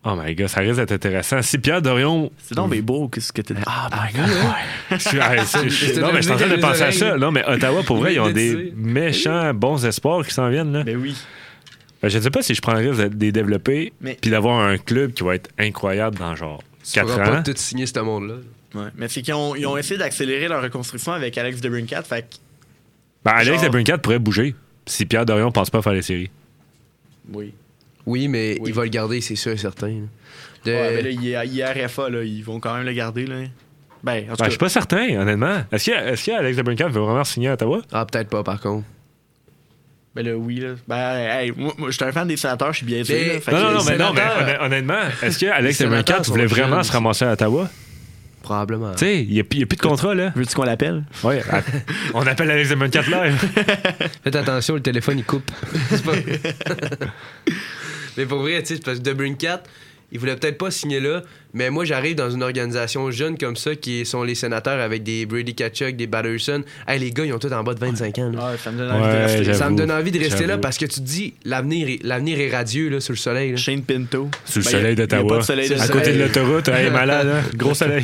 Oh my god, ça risque d'être intéressant. Si Pierre Dorion, c'est donc mais beau qu'est-ce que t'es. Ah oh my god, ouais. je suis, je suis... non mais je suis en train de penser à ça. Non mais Ottawa pour vrai, ils ont des méchants bons espoirs qui s'en viennent là. Ben oui. Ben, je ne sais pas si je prends le risque de les développer puis d'avoir un club qui va être incroyable dans genre quatre ans. Tu ne pourras pas tout signer ce monde là. Ouais. Mais c'est qu'ils ont, ils ont essayé d'accélérer leur reconstruction avec Alex DeBrincat. Fait que... ben, Alex genre... DeBrincat pourrait bouger si Pierre Dorion ne pense pas faire les séries. Oui. Oui, mais oui. il va le garder, c'est sûr et certain. De... ouais, mais là, il est à I R F A, là, ils vont quand même le garder. Là. Ben, en tout ben, cas... je suis pas certain, honnêtement. Est-ce que, est-ce que Alex DeBrincat veut vraiment signer à Ottawa? Ah, peut-être pas, par contre. Ben là, oui, là. Ben, hey, moi, je suis un fan des sénateurs, je suis bien sûr. Non, non, non, mais non, mais honnêtement, est-ce que Alex DeBrincat voulait vraiment jeunes. se ramasser à Ottawa? Probablement. Tu sais, il n'y a, a plus de contrat, là. Veux-tu qu'on l'appelle? Oui. On appelle Alex de vingt-quatre live. Faites attention, le téléphone, il coupe. C'est pas... mais pour vrai, tu sais, parce que DeBrincat, il voulait peut-être pas signer là, mais moi, j'arrive dans une organisation jeune comme ça, qui sont les sénateurs avec des Brady Kachuk, des Batterson. Hey, les gars, ils ont tous en bas de vingt-cinq ans. Là. Ah, ça me donne envie ouais, de rester, j'avoue, ça me donne envie de rester là, parce que tu te dis, l'avenir est, l'avenir est radieux là, sur le soleil. Là. Shane Pinto. Sous le ben, soleil d'Ottawa. De soleil de à soleil. Côté de l'autoroute, hey, malade, hein? Gros soleil.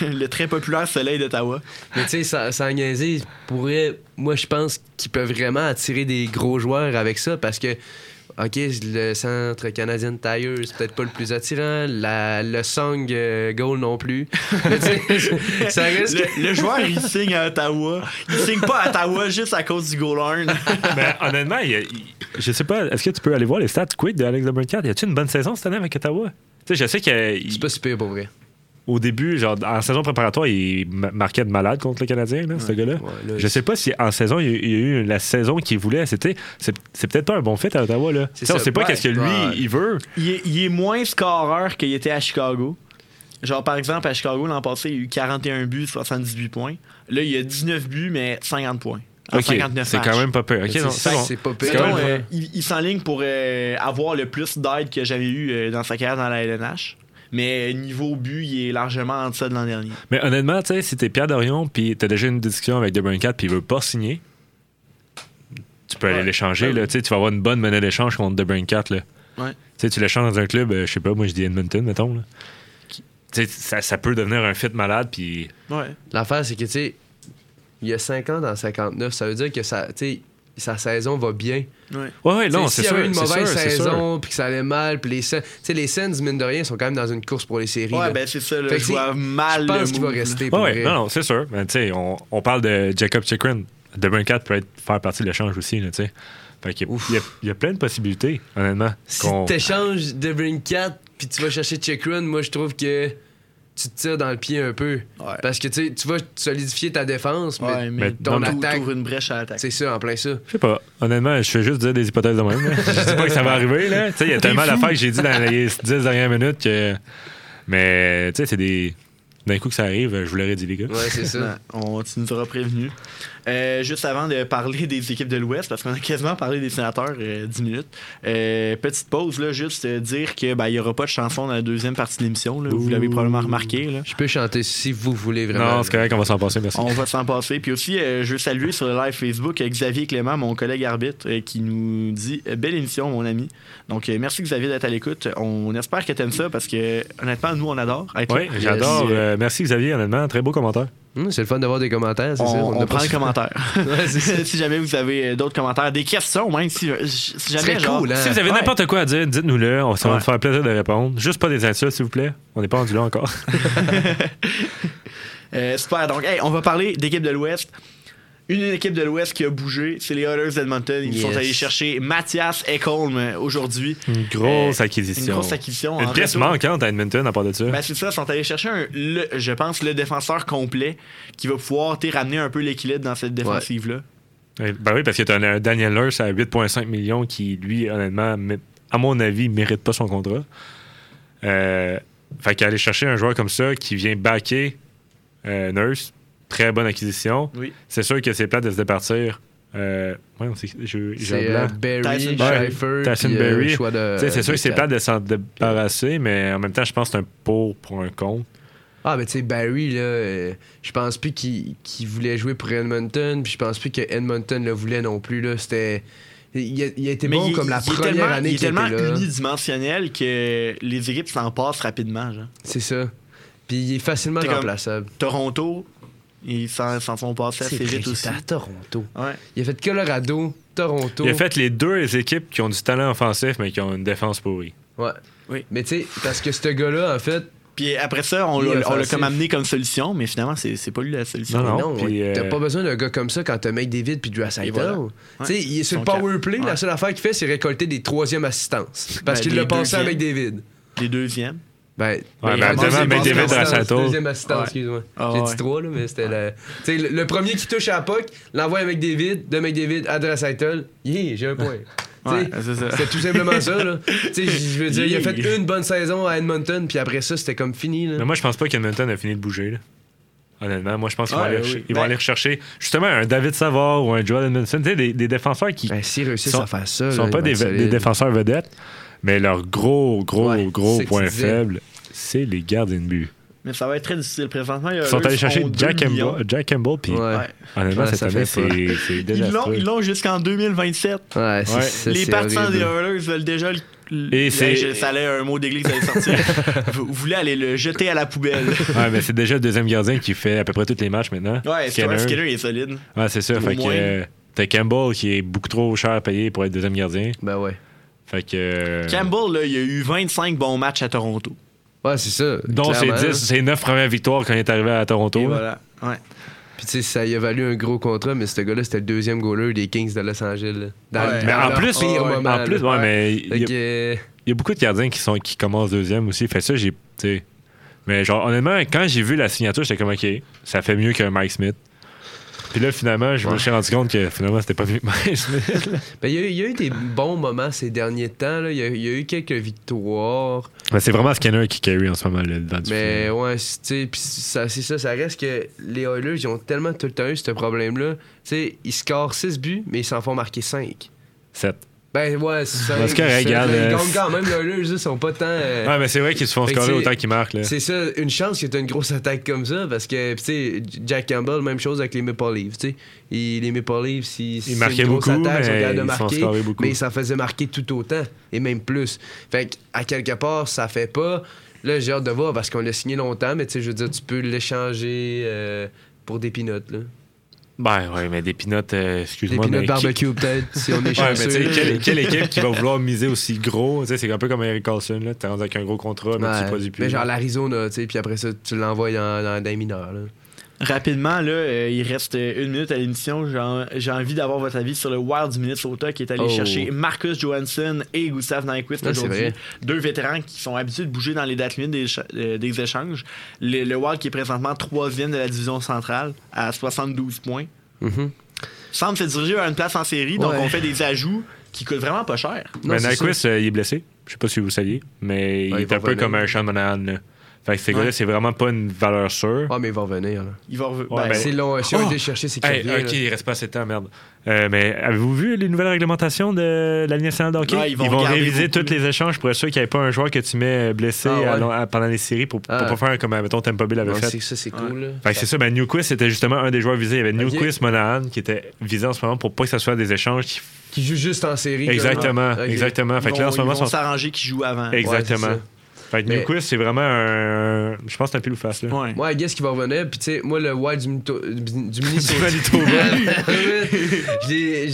le, le très populaire soleil d'Ottawa. Mais tu sais, ça, ça a niaisé, pourrait, moi, je pense qu'ils peuvent vraiment attirer des gros joueurs avec ça, parce que OK, le centre canadien Tire, c'est peut-être pas le plus attirant. La, le Song euh, Goal non plus. Ça risque... le, le joueur, il signe à Ottawa. Il signe pas à Ottawa juste à cause du goal earn. Ben, honnêtement, il, il, je sais pas, est-ce que tu peux aller voir les stats quick de Alex DeBrincat? Y a-t-il une bonne saison cette année avec Ottawa? Tu sais, je sais que. Il... c'est pas super pour vrai. Au début, genre en saison préparatoire, il marquait de malade contre le Canadien, là, ouais, ce gars-là. Ouais, là, je sais pas si en saison, il y a eu la saison qu'il voulait. C'était, c'est, c'est peut-être pas un bon fit à Ottawa. Là. C'est ça, on sait pas ouais, qu'est-ce que lui, ouais. il veut. Il est, il est moins scoreur qu'il était à Chicago. Genre, par exemple, à Chicago, l'an passé, il a eu quarante et un buts, soixante-dix-huit points. Là, il a dix-neuf buts, mais cinquante points. Ok, c'est quand même pas pire. Okay, c'est, non, c'est, bon. c'est pas pire. Mettons, euh, il, il s'enligne pour euh, avoir le plus d'aide que j'avais eu euh, dans sa carrière dans la L N H. Mais niveau but, il est largement en deçà de l'an dernier. Mais honnêtement, tu sais, si t'es Pierre Dorion, puis t'as déjà une discussion avec DeBrincat, puis il veut pas signer, tu peux ouais. aller l'échanger. Ouais. Là, tu vas avoir une bonne monnaie d'échange contre DeBrincat. Là. Ouais. Tu tu l'échanges dans un club, euh, je sais pas, moi je dis Edmonton, mettons. Là. Ça, ça peut devenir un fit malade. Puis ouais. L'affaire, c'est que tu sais, il y a cinquante dans cinquante-neuf, ça veut dire que ça, sa saison va bien. Ouais, ouais, non, c'est sûr. S'il y a eu une mauvaise sûr, saison, puis que ça allait mal, puis les Sens, tu sais, les Sens, mine de rien, sont quand même dans une course pour les séries. Ouais, là. Ben c'est ça, là, je vois mal. Je pense le qu'il va rester. Pour ouais, vrai. Non, non, c'est sûr. Ben, tu sais, on, on parle de Jakob Chychrun. DeBrincat peut être, faire partie de l'échange aussi, tu sais. Fait qu'il y a, il y, a, il y a plein de possibilités, honnêtement. Si tu échanges DeBrincat, puis tu vas chercher Chychrun, moi, je trouve que tu te tires dans le pied un peu. Ouais. Parce que tu vas solidifier ta défense, mais, ouais, mais ton non, attaque. T'ouvres une brèche à l'attaque. C'est ça, en plein ça. Je sais pas. Honnêtement, je fais juste dire des hypothèses de même. Je sais pas que ça va arriver. Il y a tellement d'affaires que j'ai dit dans les dix dernières minutes que. Mais, tu sais, c'est des. D'un coup que ça arrive, je vous l'aurais dit, les gars. Ouais, c'est ça. On, tu nous auras prévenus. Euh, juste avant de parler des équipes de l'Ouest, parce qu'on a quasiment parlé des sénateurs euh, dix minutes. Euh, petite pause, là, juste dire qu'il ben, n'y aura pas de chanson dans la deuxième partie de l'émission. Là, vous l'avez probablement remarqué. Là. Je peux chanter si vous voulez vraiment. Non, c'est correct, on va s'en passer, merci. On va s'en passer. Puis aussi, euh, je veux saluer sur le live Facebook Xavier Clément, mon collègue arbitre, euh, qui nous dit « Belle émission, mon ami ». Donc, euh, merci Xavier d'être à l'écoute. On espère que tu aimes ça, parce que honnêtement, nous, on adore. Oui, j'adore. Euh, Merci Xavier, honnêtement, très beau commentaire. Mmh, c'est le fun d'avoir des commentaires, c'est on, ça. On, on prend le commentaire. Ouais, si jamais vous avez d'autres commentaires, des questions même, si, si jamais genre, cool, hein? Si vous avez ouais. n'importe quoi à dire, dites-nous-le, on, ça ouais. va nous faire plaisir de répondre. Juste pas des insultes, s'il vous plaît. On n'est pas rendu là encore. euh, super, donc hey, on va parler d'équipe de l'Ouest. Une, une équipe de l'Ouest qui a bougé, c'est les Oilers d'Edmonton. Ils yes. sont allés chercher Matthias Ekholm aujourd'hui. Une grosse euh, acquisition. Une grosse acquisition. Une pièce manquante à Edmonton à part de ça. Ben c'est ça, ils sont allés chercher, un, le, je pense, le défenseur complet qui va pouvoir ramener un peu l'équilibre dans cette défensive-là. Ouais. Ben oui, parce que tu as un Daniel Lurz à huit virgule cinq millions qui, lui, honnêtement, à mon avis, ne mérite pas son contrat. Euh, fait qu'aller chercher un joueur comme ça qui vient backer euh, Nurse, très bonne acquisition. Oui. C'est sûr que c'est plate de se départir. Euh, ouais, c'est, je, c'est euh, Barry, Tyson Schiffer, Tyson Barry. Euh, choix de, c'est sûr que c'est plate de s'en débarrasser, mais en même temps, je pense que c'est un pour pour un contre. Ah, mais tu sais, Barry, là, euh, je pense plus qu'il, qu'il voulait jouer pour Edmonton, puis je pense plus que Edmonton le voulait non plus. Là, c'était... Il a, il a été mais bon il, comme la première année qu'il était là. Il est tellement unidimensionnel que les équipes s'en passent rapidement. Genre. C'est ça. Puis il est facilement t'es remplaçable. Toronto... Ils s'en, s'en sont passés assez vite aussi. À Toronto. Ouais. Il a fait Colorado, Toronto. Il a fait les deux équipes qui ont du talent offensif, mais qui ont une défense pourrie. Ouais. Oui. Mais tu sais, parce que ce gars-là, en fait. Puis après ça, on l'a, on l'a comme amené comme solution, mais finalement, c'est, c'est pas lui la solution. Non, non. non puis, ouais. T'as pas besoin d'un gars comme ça quand t'as McDavid puis du Asaiton. Voilà. Ouais. Tu sais, il est sur le power play. Ouais. La seule affaire qu'il fait, c'est récolter des troisième assistances. Parce ben, qu'il l'a passé à McDavid. Les deuxièmes. Ben, ouais, ben, ben McDavid de Rassato. Deuxième assistant, ouais. excuse-moi. Oh, J'ai ouais. dit trois, là, mais c'était le. Tu sais, le, le premier qui touche à la puck, l'envoie à McDavid, de McDavid à Draisaitl. Yeah, j'ai un point. Ouais, c'est c'était tout simplement ça, là. Tu sais, je veux dire, yeah. il a fait une bonne saison à Edmonton, puis après ça, c'était comme fini, là. Mais moi, je pense pas qu'Edmonton a fini de bouger, là. Honnêtement, moi, je pense qu'ils ah, vont, oui. aller, ils ben, vont aller rechercher justement un David Savard ou un Joel Edmondson. Tu sais, des, des défenseurs qui. Ben, s'ils réussissent sont, à faire ça. Ils sont là, pas des, des défenseurs vedettes. Mais leur gros, gros, ouais, gros c'est point faible, c'est les gardiens de but. Mais ça va être très difficile. Présentement, il y a ils sont allés chercher Jack Campbell, Jack Campbell, puis ouais. honnêtement, ouais, cette année, c'est, c'est désastreux. Ils l'ont, ils l'ont jusqu'en deux mille vingt-sept. Ouais, c'est, ouais. C'est, les partisans des Oilers veulent déjà le... Et c'est... Je, ça allait un mot d'église, ça allait sortir. vous, vous voulez aller le jeter à la poubelle. Ouais, mais c'est déjà le deuxième gardien qui fait à peu près tous les matchs maintenant. Ouais, Skinner, Skinner est solide. Ouais, c'est ça. Au fait moins. Que t'as Campbell qui est beaucoup trop cher à payer pour être deuxième gardien. Ben ouais. Fait que... Campbell, là, il a eu vingt-cinq bons matchs à Toronto. Ouais, c'est ça. Donc, c'est dix, c'est neuf premières victoires quand il est arrivé à Toronto. Et voilà. Ouais. Puis, tu sais, ça lui a valu un gros contrat, mais ce gars-là, c'était le deuxième goaler des Kings de Los Angeles. Dans ouais. le, mais en plus, oh, ouais, moment, en plus, ouais, ouais. mais il y, euh... y a beaucoup de gardiens qui, sont, qui commencent deuxième aussi. Fait ça, j'ai. T'sais, mais, genre, honnêtement, quand j'ai vu la signature, j'étais comme, OK, ça fait mieux qu'un Mike Smith. Puis là, finalement, je me suis rendu compte que finalement, c'était pas mieux que Mike Smith. Ben, il y, y a eu des bons moments ces derniers temps. Il y, y a eu quelques victoires. Ben, c'est vraiment Skinner qui carry en ce moment là, dans du Mais film. Ouais, tu sais, puis ça, c'est ça. Ça reste que les Oilers, ils ont tellement tout le temps eu ce problème-là. Tu sais, ils scorent six buts, mais ils s'en font marquer cinq. sept. Ben ouais, c'est ça. Parce que regarde. Ils gagnent quand même, là, eux, ils sont pas tant. Euh... Ouais, mais c'est vrai qu'ils se font scorer autant qu'ils marquent. Là. C'est ça, une chance que t'as une grosse attaque comme ça, parce que, tu sais, Jack Campbell, même chose avec les Maple Leafs, tu sais. Les Maple Leafs, si ils marquaient beaucoup, attaque, mais ils marquer, se font scorer beaucoup. Mais ils s'en faisaient marquer tout autant, et même plus. Fait qu'à quelque part, ça fait pas. Là, j'ai hâte de voir, parce qu'on l'a signé longtemps, mais tu sais, je veux dire, tu peux l'échanger euh, pour des peanuts, là. Ben oui, mais des pinottes, euh, excuse-moi. Des pinottes barbecue, qui... peut-être, si on est chanceux. Ouais, mais tu sais, quelle, quelle équipe qui va vouloir miser aussi gros? Tu sais, c'est un peu comme Erik Carson, là. T'es rendu avec un gros contrat, mais ouais, tu ne produis plus. Mais genre l'Arizona, tu sais, puis après ça, tu l'envoies dans, dans, dans les mineurs, là. Rapidement, là, euh, il reste une minute à l'émission. J'ai, j'ai envie d'avoir votre avis sur le Wild du Minnesota qui est allé oh. chercher Marcus Johansson et Gustav Nyquist ouais, aujourd'hui. Deux vétérans qui sont habitués de bouger dans les dates limites des, euh, des échanges. Le, le Wild qui est présentement troisième de la division centrale à soixante-douze points. Mm-hmm. Semble se diriger vers une place en série, donc ouais. on fait des ajouts qui coûtent vraiment pas cher. Ben, Nyquist, euh, il est blessé. Je sais pas si vous saviez, mais ouais, il, il est un peu comme un Sean Monahan, là. Fait que ces gars-là, ouais. c'est vraiment pas une valeur sûre. Ah, oh, mais ils vont revenir. Là. Ils vont revenir. Ouais, ben, c'est long. Si on oh! était chercher, c'est qu'il hey, OK, là. Il reste pas assez de temps, merde. Euh, mais avez-vous vu les nouvelles réglementations de la Ligue nationale de hockey? Ouais, ils vont, ils vont réviser tous les échanges pour être sûr qu'il n'y ait pas un joueur que tu mets blessé ah, ouais. à, à, pendant les séries pour ne ah. pas faire comme, mettons, Tampa Bay l'avait fait. C'est, ça, c'est ouais. cool. Là. Fait que c'est ça. Ben, Nyquist était justement un des joueurs visés. Il y avait okay. Nyquist, Monahan qui était visé en ce moment pour pas que ce soit des échanges qui. Qui jouent juste en série. Exactement. Okay. Exactement. Fait que là, en ce moment, ils vont s'arranger qu'ils jouent avant. Exactement. Fait que mais... Nyquist, c'est vraiment un. Je pense que c'est un pile ou face. Là. Ouais, ouais guess qu'il va revenir. Puis, tu sais, moi, le Wild du Minnesota. Du Manitoba.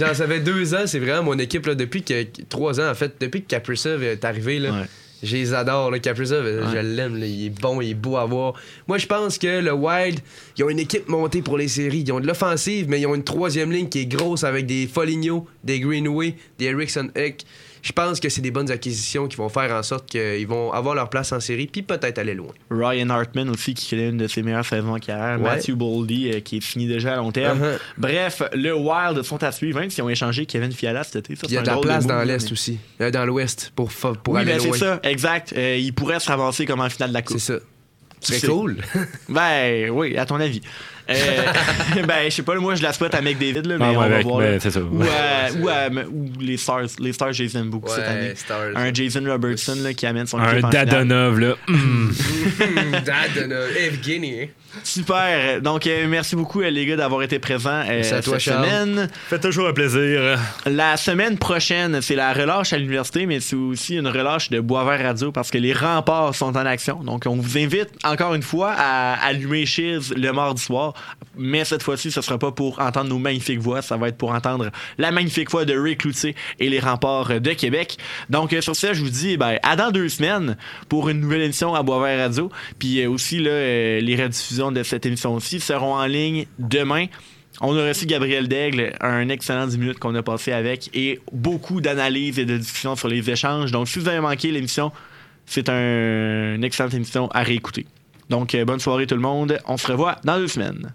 J'en savais deux ans, c'est vraiment mon équipe, là, depuis que. Trois ans, en fait, depuis que Kaprizov est arrivé, là. Ouais. Je les adore, le Kaprizov, ouais. Je l'aime, là, il est bon, il est beau à voir. Moi, je pense que le Wild, ils ont une équipe montée pour les séries. Ils ont de l'offensive, mais ils ont une troisième ligne qui est grosse avec des Foligno, des Greenway, des Eriksson Ek. Je pense que c'est des bonnes acquisitions qui vont faire en sorte qu'ils vont avoir leur place en série, puis peut-être aller loin. Ryan Hartman aussi, qui connaît une de ses meilleures saisons en carrière. Ouais. Matthew Boldy, euh, qui est fini déjà à long terme. Uh-huh. Bref, le Wild sont à suivre, même s'ils ont échangé Kevin Fiala cet été. Il y a de la place dans l'Est mais... aussi, euh, dans l'Ouest, pour, fa- pour oui, aller ben loin. Oui, c'est ça, exact. Euh, ils pourraient se ramasser comme en finale de la Coupe. C'est ça. C'est cool. Ben oui, à ton avis. euh, ben je sais pas, moi je la souhaite à McDavid là, mais ah, on ouais, va mec, voir ben, c'est ça. Ou, à, ou, à, ou les Stars les Stars je les aime beaucoup ouais, cette année Stars. Un Jason Robertson là, qui amène son équipe en finale, un Dadonov là. mm. Dadonov Evgeny super, donc euh, merci beaucoup euh, les gars d'avoir été présents euh, cette toi, semaine. Fait toujours un plaisir. La semaine prochaine c'est la relâche à l'université, mais c'est aussi une relâche de Boisvert Radio parce que les remparts sont en action, donc on vous invite encore une fois à allumer Chiz le mardi soir. Mais cette fois-ci, ce ne sera pas pour entendre nos magnifiques voix, ça va être pour entendre la magnifique voix de Ray Cloutier et les remparts de Québec. Donc sur ça, je vous dis ben, à dans deux semaines pour une nouvelle émission à Boisvert Radio. Puis euh, aussi, là, euh, les rediffusions de cette émission-ci seront en ligne demain. On a reçu Gabriel Daigle, un excellent dix minutes qu'on a passé avec et beaucoup d'analyses et de discussions sur les échanges. Donc si vous avez manqué l'émission, c'est un, une excellente émission à réécouter. Donc, bonne soirée tout le monde. On se revoit dans deux semaines.